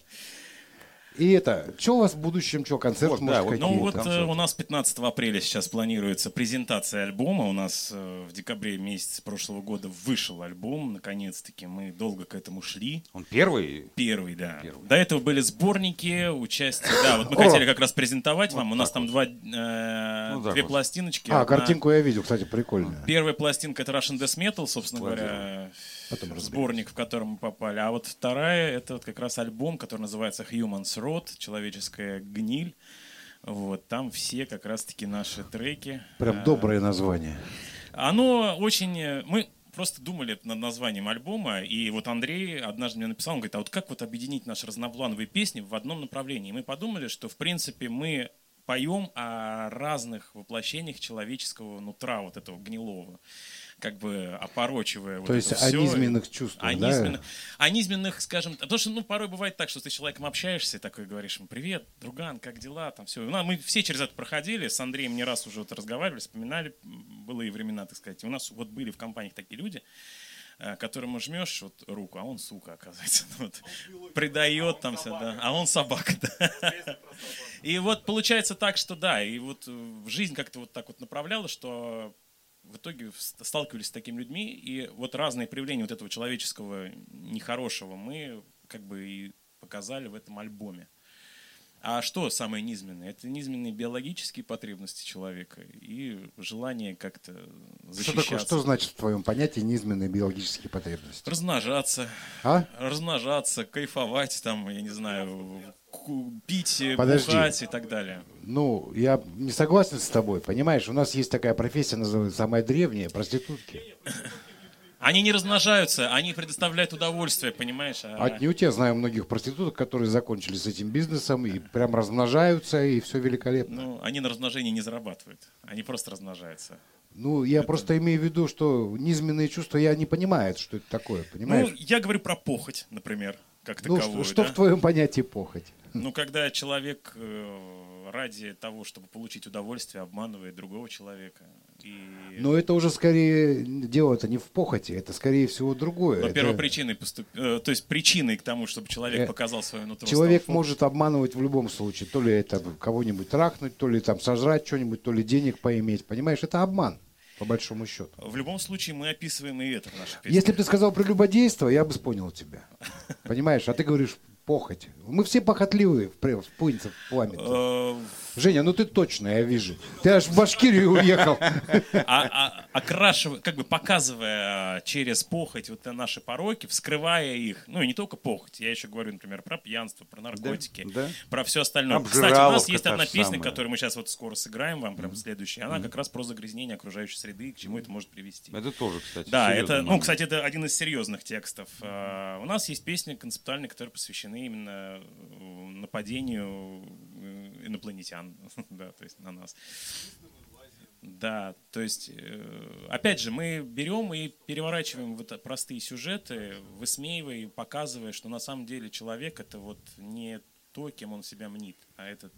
И это, что у вас в будущем, что, концерт, вот, может, да, какие-то? Ну вот концерты. У нас пятнадцатого апреля сейчас планируется презентация альбома. У нас э, в декабре месяце прошлого года вышел альбом, наконец-таки. Мы долго к этому шли. Он первый? Первый, да. Первый. До этого были сборники, участие. Да, вот мы О! хотели как раз презентовать вот вам. У нас там вот. два, э, ну, две вот. пластиночки. А, одна... картинку я видел, кстати, прикольная. Первая пластинка — это Russian Death Metal, собственно говоря, сборник, в котором мы попали. А вот вторая — это вот как раз альбом, который называется Human's Рот, человеческая гниль. Вот, там все как раз-таки наши треки. Прям доброе название. Оно очень... Мы просто думали над названием альбома, и вот Андрей однажды мне написал, он говорит, а вот как вот объединить наши разноплановые песни в одном направлении? И мы подумали, что, в принципе, мы поем о разных воплощениях человеческого нутра, вот этого гнилого. Как бы опорочивая вот это все. То есть о низменных чувствах, да? О низменных, скажем... Потому что, ну, порой бывает так, что ты с человеком общаешься и такой говоришь ему, привет, друган, как дела, там все. Ну, мы все через это проходили, с Андреем не раз уже вот разговаривали, вспоминали былые времена, так сказать. И у нас вот были в компаниях такие люди, которому жмешь вот руку, а он, сука, оказывается, вот, предает там все, да, а он собака, да. И вот получается так, что да, и вот жизнь как-то вот так вот направляла, что... В итоге сталкивались с такими людьми, и вот разные проявления вот этого человеческого нехорошего мы как бы и показали в этом альбоме. А что самое низменное? Это низменные биологические потребности человека и желание как-то защищаться. Что такое, что значит в твоем понятии низменные биологические потребности? Размножаться, а? размножаться, кайфовать, там, я не знаю, пить, Подожди. бухать и так далее. Ну, я не согласен с тобой, понимаешь? У нас есть такая профессия, называется самая древняя, проститутки. Они не размножаются, они предоставляют удовольствие, понимаешь? А... Отнюдь, я знаю многих проституток, которые закончили с этим бизнесом и прям размножаются, и все великолепно. Ну, они на размножении не зарабатывают, они просто размножаются. Ну, я это... просто имею в виду, что низменные чувства, я не понимаю, что это такое, понимаешь? Ну, я говорю про похоть, например, как таковую. Ну, что, что да? в твоем понятии похоть? Ну, когда человек ради того, чтобы получить удовольствие, обманывает другого человека. И... Но это уже скорее дело-то не в похоти, это скорее всего другое. Но это... первопричиной, поступ... то есть причиной к тому, чтобы человек показал свое нутро. Человек может обманывать в любом случае, то ли это кого-нибудь трахнуть, то ли там сожрать что-нибудь, то ли денег поиметь, понимаешь, это обман. по большому счету. В любом случае мы описываем и это в нашей песне. Если бы ты сказал про любодейство, я бы понял тебя. Понимаешь? А ты говоришь похоть. Мы все похотливые в пыльце, в пламени. Женя, ну ты точно, я вижу. Ты аж в Башкирию уехал. Окрашивая, как бы показывая через похоть вот наши пороки, вскрывая их. Ну и не только похоть. Я еще говорю, например, про пьянство, про наркотики, про все остальное. Кстати, у нас есть одна песня, которую мы сейчас вот скоро сыграем вам, прям следующая. Она как раз про загрязнение окружающей среды и к чему это может привести. Это тоже, кстати, да, это, ну, кстати, это один из серьезных текстов. У нас есть песни концептуальные, которые посвящены именно нападению инопланетян, да, то есть на нас. Да, то есть, опять же, мы берем и переворачиваем вот простые сюжеты, высмеивая и показывая, что на самом деле человек — это вот не то, кем он себя мнит, а это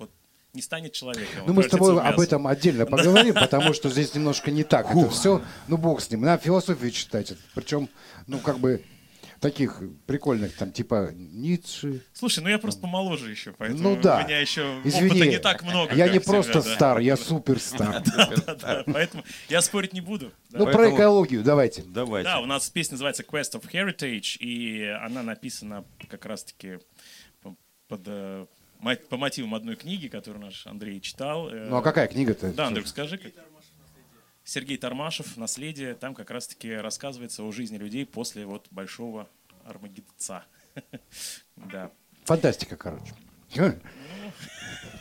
вот не станет человеком. Ну, мы с тобой об этом отдельно поговорим, потому что здесь немножко не так это все. Ну, бог с ним. Надо философию читать. Причем, ну, как бы... Таких прикольных, там, типа Ницше. Слушай, ну я просто помоложе еще, поэтому ну, да. у меня еще Извини, опыта не так много. Я не всегда, просто да. стар, я суперстар. Поэтому я спорить не буду. Ну, про экологию давайте. Да, у нас песня называется Quest of Heritage, и она написана как раз-таки по мотивам одной книги, которую наш Андрей читал. Ну, а какая книга-то? Да, Андрюх, скажи. Сергей Тармашев, «Наследие», там как раз-таки рассказывается о жизни людей после вот большого Армагеддца. Да. Фантастика, короче.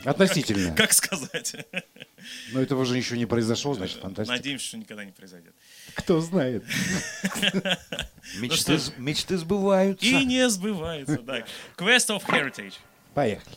Относительно. Как, как сказать? Но этого же еще не произошло, значит, фантастика. Надеемся, что никогда не произойдет. Кто знает. Мечты, мечты сбываются. И не сбываются, да. Quest of Heritage. Поехали.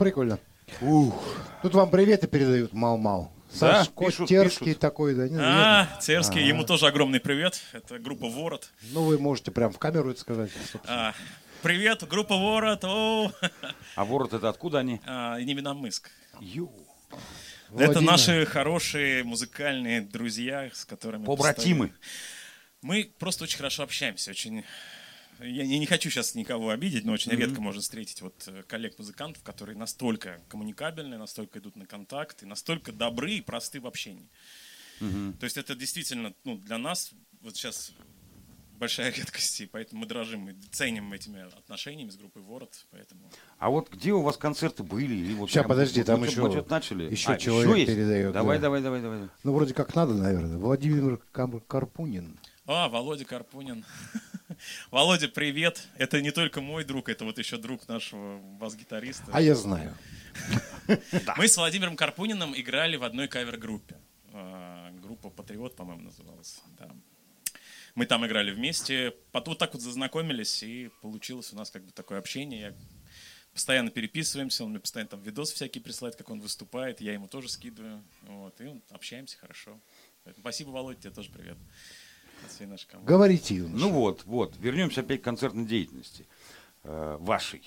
прикольно. Ух. Тут вам приветы передают, мал-мал. Да, Сашко пишут, Терский пишут. Такой, да? Не, а, нет. Терский, а-а. Ему тоже огромный привет. Это группа «Ворот». Ну, вы можете прям в камеру это сказать. А, привет, группа «Ворот». О! А «Ворот» — это откуда они? А, Невиномыск. Ю. Владимир. Это наши хорошие музыкальные друзья, с которыми... Побратимы. Постоянно. Мы просто очень хорошо общаемся, очень... Я не хочу сейчас никого обидеть, но очень mm-hmm. редко можно встретить вот коллег-музыкантов, которые настолько коммуникабельны, настолько идут на контакт, и настолько добры и просты в общении. Mm-hmm. То есть это действительно, ну, для нас вот сейчас большая редкость, и поэтому мы дрожим и ценим этими отношениями с группой «Ворот». Поэтому... А вот где у вас концерты были? Или вот сейчас, прям, подожди, вот, там еще, вот, вот, начали? Еще а, человек еще передает. Давай, да. давай, давай, давай. Ну, вроде как надо, наверное. Владимир Карпунин. А, Володя Карпунин. Володя, привет. Это не только мой друг, это вот еще друг нашего бас-гитариста. А я знаю. Мы с Владимиром Карпуниным играли в одной кавер-группе. Группа «Патриот», по-моему, называлась. Мы там играли вместе. Вот так вот зазнакомились, и получилось у нас как бы такое общение. Постоянно переписываемся, он мне постоянно там видосы всякие присылает, как он выступает. Я ему тоже скидываю. И общаемся хорошо. Спасибо, Володя, тебе тоже привет. Говорите, юноша. Ну вот, вот, вернемся опять к концертной деятельности э, вашей.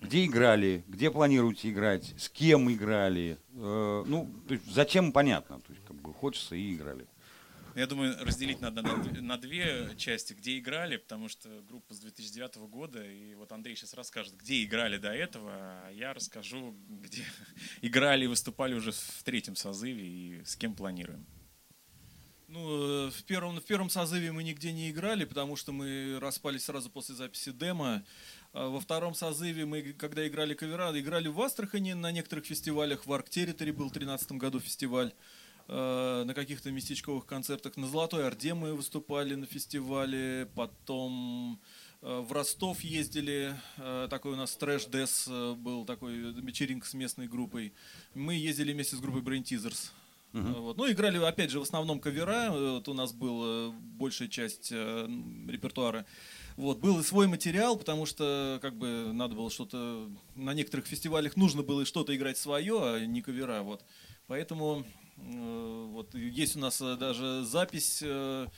Где играли, где планируете играть, с кем играли, э, ну, то есть зачем, понятно, то есть как бы хочется и играли. Я думаю, разделить надо на, на две части, где играли, потому что группа с две тысячи девятого года, и вот Андрей сейчас расскажет, где играли до этого, а я расскажу, где играли и выступали уже в третьем созыве и с кем планируем. Ну, в первом, в первом созыве мы нигде не играли, потому что мы распались сразу после записи демо. Во втором созыве мы, когда играли кавера, играли в Астрахани на некоторых фестивалях. В Арк Территори был в две тысячи тринадцатом году фестиваль. На каких-то местечковых концертах. На Золотой Орде мы выступали на фестивале. Потом в Ростов ездили. Такой у нас трэш-дес был, такой вечеринка с местной группой. Мы ездили вместе с группой Brain Teasers. Uh-huh. Вот. Ну, играли, опять же, в основном кавера, вот у нас была большая часть э, репертуара. Вот. Был и свой материал, потому что как бы надо было что-то. На некоторых фестивалях нужно было что-то играть свое, а не кавера. Вот. Поэтому э, вот, есть у нас даже запись, э,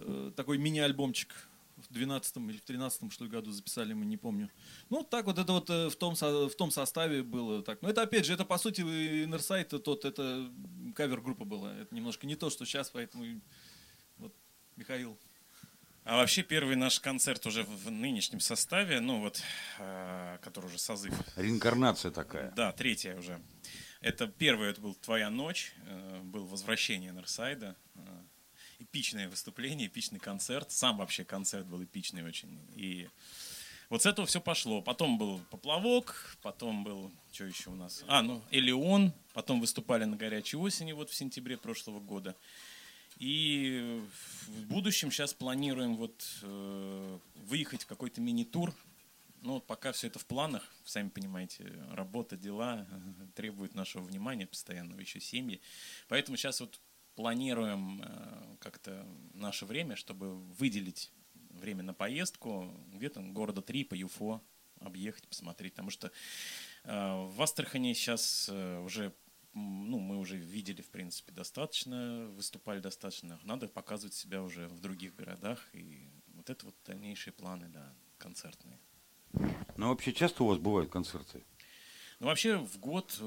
э, такой мини-альбомчик. В двенадцатом или в тринадцатом, что ли, году записали, мы не помню. Ну, так вот, это вот в том, в том составе было так. Но это, опять же, это, по сути, INNERSIDE, тот, это кавер-группа была. Это немножко не то, что сейчас, поэтому вот, Михаил. А вообще первый наш концерт уже в нынешнем составе, ну вот, э, который уже созыв. Реинкарнация такая. Да, третья уже. Это первое, это был «Твоя ночь», э, было возвращение INNERSIDE. Эпичное выступление, эпичный концерт. Сам вообще концерт был эпичный очень. И вот с этого все пошло. Потом был «Поплавок», потом был... Что еще у нас? А, ну, «Элеон». Потом выступали на «Горячей осени» вот в сентябре прошлого года. И в будущем сейчас планируем вот э, выехать в какой-то мини-тур. Но пока все это в планах. Сами понимаете, работа, дела требуют нашего внимания постоянного, еще семьи. Поэтому сейчас вот планируем как-то наше время, чтобы выделить время на поездку. Где-то города три по ЮФО объехать, посмотреть. Потому что в Астрахани сейчас уже, ну, мы уже видели, в принципе, достаточно, выступали достаточно. Надо показывать себя уже в других городах. И вот это вот дальнейшие планы, да, концертные. Ну, вообще часто у вас бывают концерты? Ну, вообще в год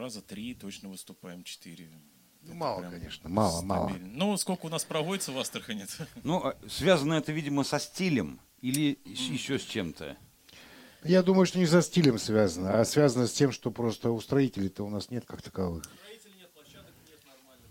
раза три точно выступаем, четыре. Ну, мало, прям, конечно, мало, стабильно. мало. Ну, сколько у нас проводится в Астрахани? Ну, связано это, видимо, со стилем или mm. еще с чем-то? Я думаю, что не со стилем связано, а связано с тем, что просто устроителей-то у нас нет как таковых. Строителей нет, площадок нет нормально.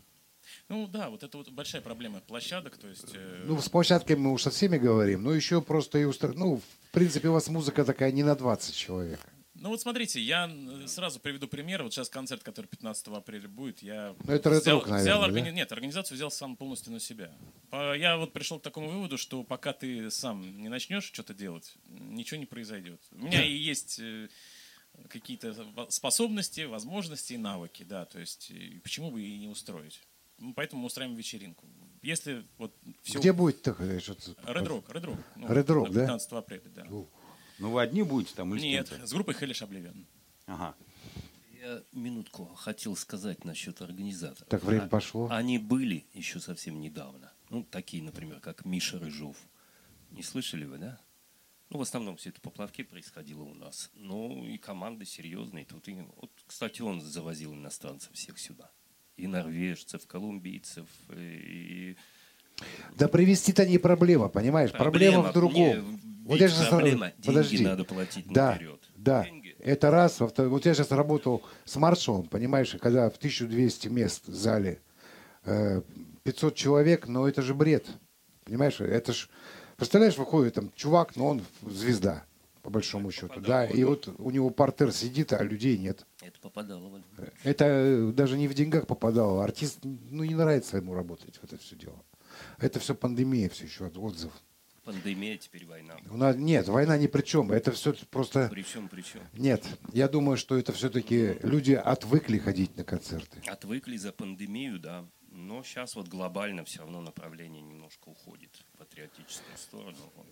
Ну, да, вот это вот большая проблема площадок, то есть... Э... Ну, с площадками мы уж со всеми говорим, но еще просто и устро... Ну, в принципе, у вас музыка такая не на двадцать человек. Ну вот смотрите, я сразу приведу пример. Вот сейчас концерт, который пятнадцатого апреля будет, я это взял, Red Rock, наверное, взял органи... да? Нет, организацию взял сам полностью на себя. Я вот пришел к такому выводу, что пока ты сам не начнешь что-то делать, ничего не произойдет. У меня и есть какие-то способности, возможности и навыки, да, то есть почему бы и не устроить. Поэтому мы устраиваем вечеринку. Если вот все... Где будет такое? Red Rock, Red Rock. Ну, Red Rock, да? пятнадцатого апреля, да. Ну, вы одни будете там? Или нет, с группой Hellish Oblivion. Ага. Я минутку хотел сказать насчет организаторов. Так время а, пошло. Они были еще совсем недавно. Ну, такие, например, как Миша Рыжов. Не слышали вы, да? Ну, в основном все это поплавки происходило у нас. Ну, и команды серьезные. Тут и... вот, кстати, он завозил иностранцев всех сюда. И норвежцев, колумбийцев, и... Да привезти-то не проблема, понимаешь? Проблема, проблема в другом. Вот я сейчас... Проблема. Деньги Подожди. надо платить наперед. Да, да. Это раз. Вот я сейчас работал с маршалом, понимаешь, когда в тысячу двести мест в зале, пятьсот человек, но это же бред. Понимаешь, это ж... Представляешь, выходит там чувак, но он звезда, по большому это счету. Да, и вот у него портер сидит, а людей нет. Это попадало. Это даже не в деньгах попадало. Артист, ну, не нравится ему работать в это все дело. Это все пандемия, все еще отзыв. Пандемия, теперь война. У нас, нет, война ни при чем. Это все просто... При чем, при чем? Нет, я думаю, что это все-таки люди отвыкли ходить на концерты. Отвыкли за пандемию, да. Но сейчас вот глобально все равно направление немножко уходит в патриотическую сторону. Вот.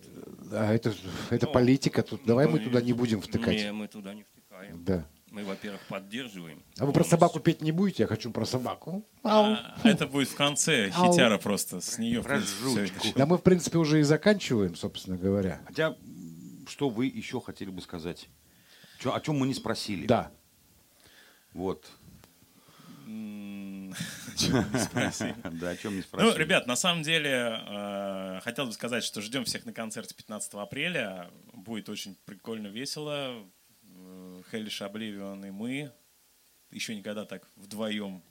А это, это Но, политика. Тут, давай мы, мы туда не будем втыкать. Не, мы туда не втыкаем. Да. Мы, во-первых, поддерживаем. А вы про собаку петь не будете? Я хочу про собаку. А, это будет в конце. Хитяра просто с нее. Да мы, в принципе, уже и заканчиваем, собственно говоря. Хотя, что вы еще хотели бы сказать? Че, о чем мы не спросили? Да. Вот. Да, о чем не спросили. Ну, ребят, на самом деле, хотел бы сказать, что ждем всех на концерте пятнадцатого апреля. Будет очень прикольно, весело. Хелиш, Обливион и мы еще никогда так вдвоем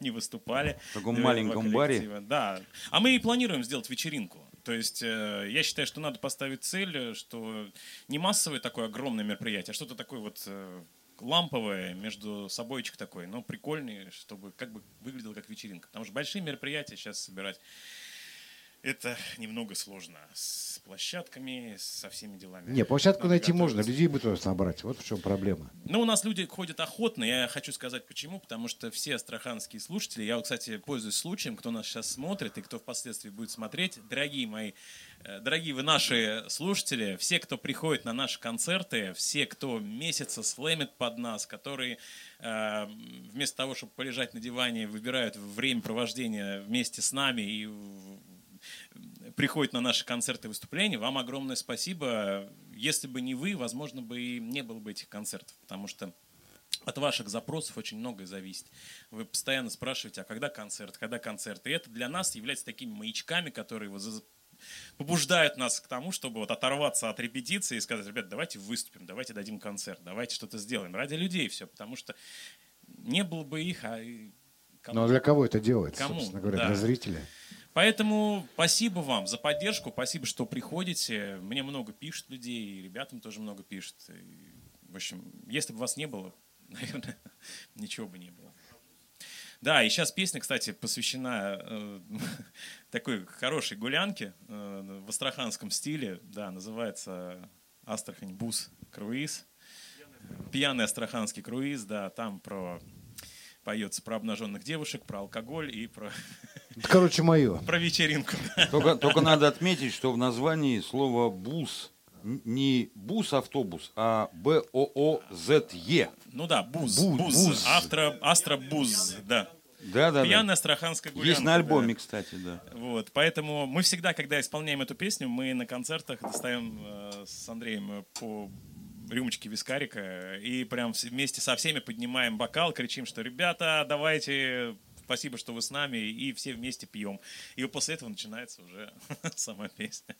не выступали. В таком маленьком баре. Да. А мы и планируем сделать вечеринку. То есть э, я считаю, что надо поставить цель, что не массовое такое огромное мероприятие, а что-то такое вот э, ламповое, между собойчик такой, но прикольный, чтобы как бы выглядело как вечеринка. Потому что большие мероприятия сейчас собирать это немного сложно. С площадками, со всеми делами. Не, площадку надо найти готовиться. Можно, людей бы тоже набрать. Вот в чем проблема. Ну, у нас люди ходят охотно. Я хочу сказать, почему. Потому что все астраханские слушатели... Я, кстати, пользуюсь случаем, кто нас сейчас смотрит и кто впоследствии будет смотреть. Дорогие мои, дорогие вы наши слушатели, все, кто приходит на наши концерты, все, кто месяца слэмит под нас, которые... вместо того, чтобы полежать на диване, выбирают времяпровождение вместе с нами и... приходят на наши концерты и выступления, вам огромное спасибо. Если бы не вы, возможно, бы и не было бы этих концертов, потому что от ваших запросов очень многое зависит. Вы постоянно спрашиваете, а когда концерт, когда концерт. И это для нас является такими маячками, которые вот побуждают нас к тому, чтобы вот оторваться от репетиции и сказать, ребят, давайте выступим, давайте дадим концерт, давайте что-то сделаем. Ради людей все, потому что не было бы их, а... Кому? Но для кого это делается, кому? Собственно говоря, да. Для зрителя. Поэтому спасибо вам за поддержку, спасибо, что приходите. Мне много пишут людей, и ребятам тоже много пишут. И, в общем, если бы вас не было, наверное, ничего бы не было. Да, и сейчас песня, кстати, посвящена э, такой хорошей гулянке э, в астраханском стиле. Да, называется «Астрахань Бус Круиз». Пьяный астраханский круиз, да, там про... поется про обнаженных девушек, про алкоголь и про... Короче, мое. Про вечеринку. Только, только надо отметить, что в названии слово «бус» не «бус-автобус», а «Б-О-О-З-Е». Ну да, «буз». Буз. Буз. Буз. Автро, «Астробуз», да. Да, да, пьяная да. астраханская гулянка. Есть на альбоме, да. Кстати, да. Вот, поэтому мы всегда, когда исполняем эту песню, мы на концертах достаем э, с Андреем по... рюмочки вискарика, и прям вместе со всеми поднимаем бокал, кричим, что «Ребята, давайте, спасибо, что вы с нами», и все вместе пьем. И после этого начинается уже сама песня.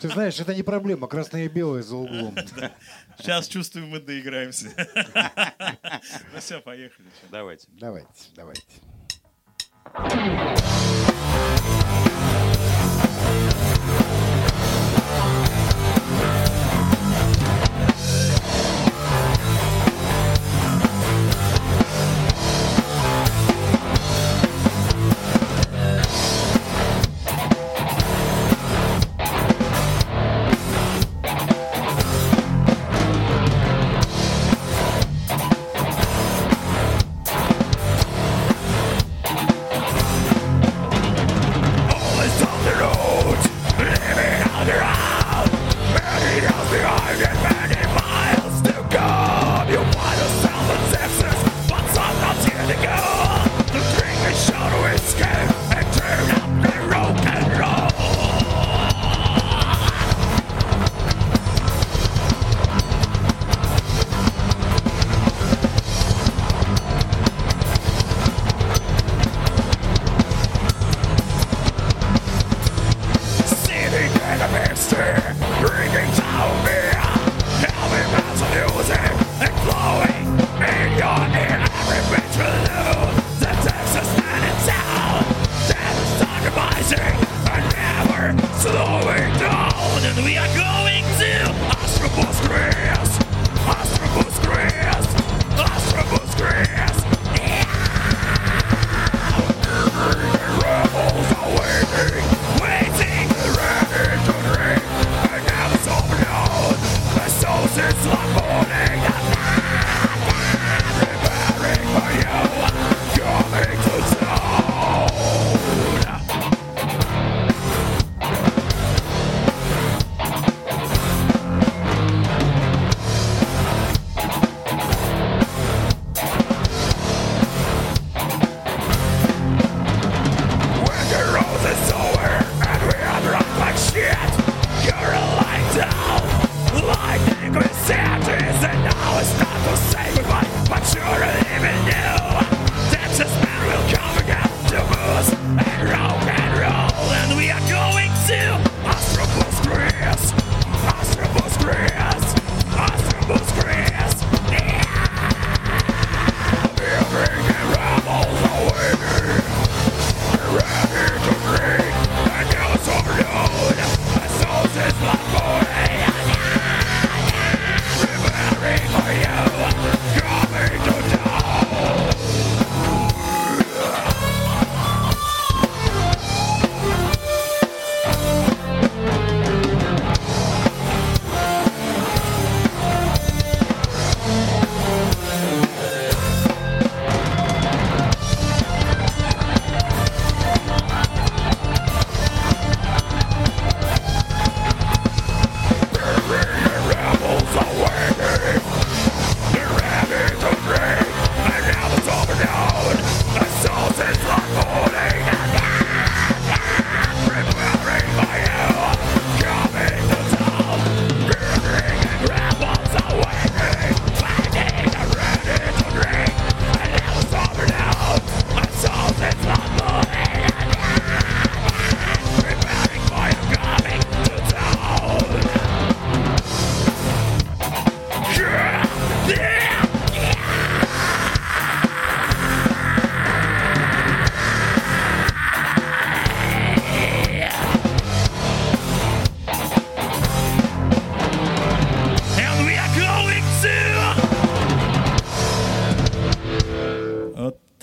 Ты знаешь, это не проблема, красное и белое за углом. Сейчас, чувствую, мы доиграемся. Ну все, поехали. Давайте. Давайте, давайте.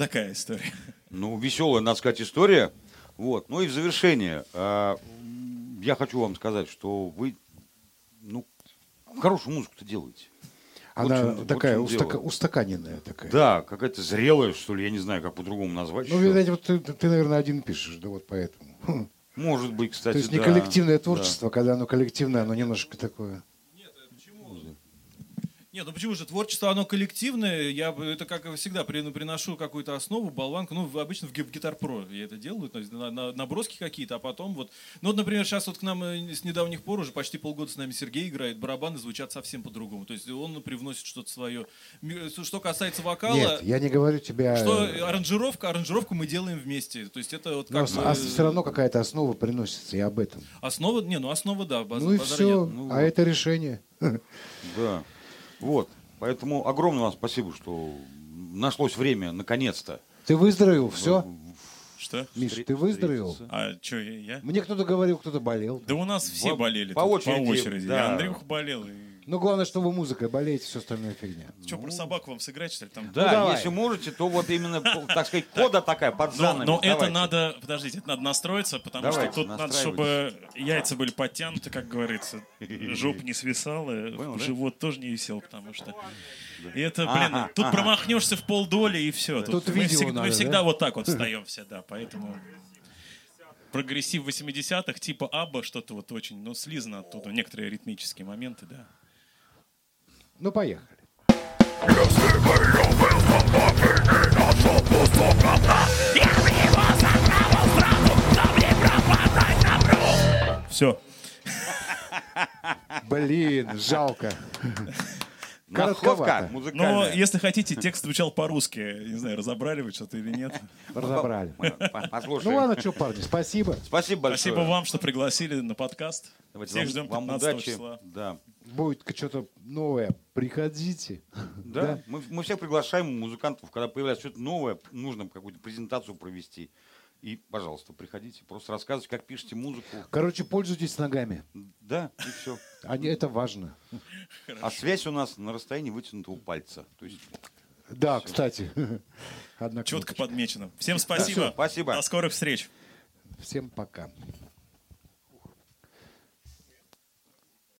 Такая история. Ну, веселая, надо сказать, история. Вот. Ну и в завершение. Э, я хочу вам сказать, что вы ну, хорошую музыку-то делаете. Она вот такая вот устака- устаканенная такая. Да, какая-то зрелая, что ли, я не знаю, как по-другому назвать. Ну, видать, вот ты, ты, наверное, один пишешь, да вот поэтому. Может быть, кстати, да. То есть не да, коллективное творчество, да. Когда оно коллективное, оно немножко такое... Нет, ну почему же? Творчество, оно коллективное. Я это, как всегда, приношу какую-то основу, болванку. Ну, обычно в гитар-про я это делаю, то есть наброски какие-то, а потом вот... Ну, вот, например, сейчас вот к нам с недавних пор уже почти полгода с нами Сергей играет, барабаны звучат совсем по-другому. То есть он привносит что-то свое. Что касается вокала... Нет, я не говорю тебе... Что аранжировка, аранжировку мы делаем вместе. То есть это вот как... Но, мы... а все равно какая-то основа приносится, и об этом. Основа? Не, ну основа, да. База, ну и все, нет, ну, а вот. Это решение. Да. Вот, поэтому огромное вам спасибо, что нашлось время, наконец-то. Ты выздоровел, все? Что? Миш, ты выздоровел? А что, я? Мне кто-то говорил, кто-то болел. Да у нас все болели. По очереди. По очереди. Да. Андрюха болел. И... Ну, главное, что вы музыкой болеете, все остальное фигня. Что, ну... про собаку вам сыграть, что ли? Там... Да, ну, если можете, то вот именно, так сказать, кода такая под занавес. Но это надо, подождите, это надо настроиться, потому что тут надо, чтобы яйца были подтянуты, как говорится, жопа не свисала, живот тоже не висел, потому что... Это, блин, тут промахнешься в полдоли, и все. Мы всегда вот так вот встаем все, да, поэтому... Прогрессив восьмидесятых, типа Абба, что-то вот очень, ну, слизано оттуда, некоторые ритмические моменты, да. Ну, поехали. Все. Блин, жалко. Коротковато. Но, если хотите, текст звучал по-русски. Не знаю, разобрали вы что-то или нет. Разобрали. Ну ладно, что, парни, спасибо. Спасибо большое. Спасибо вам, что пригласили на подкаст. Всех ждем пятнадцатого числа. Да. Будет что-то новое, приходите. Да, да? Мы, мы всех приглашаем музыкантов, когда появляется что-то новое, нужно какую-то презентацию провести. И, пожалуйста, приходите, просто рассказывайте, как пишете музыку. Короче, пользуйтесь ногами. Да, и все. Это важно. А связь у нас на расстоянии вытянутого пальца. То есть, да, все. Кстати. Четко подмечено. Всем спасибо. Да, спасибо. До скорых встреч. Всем пока.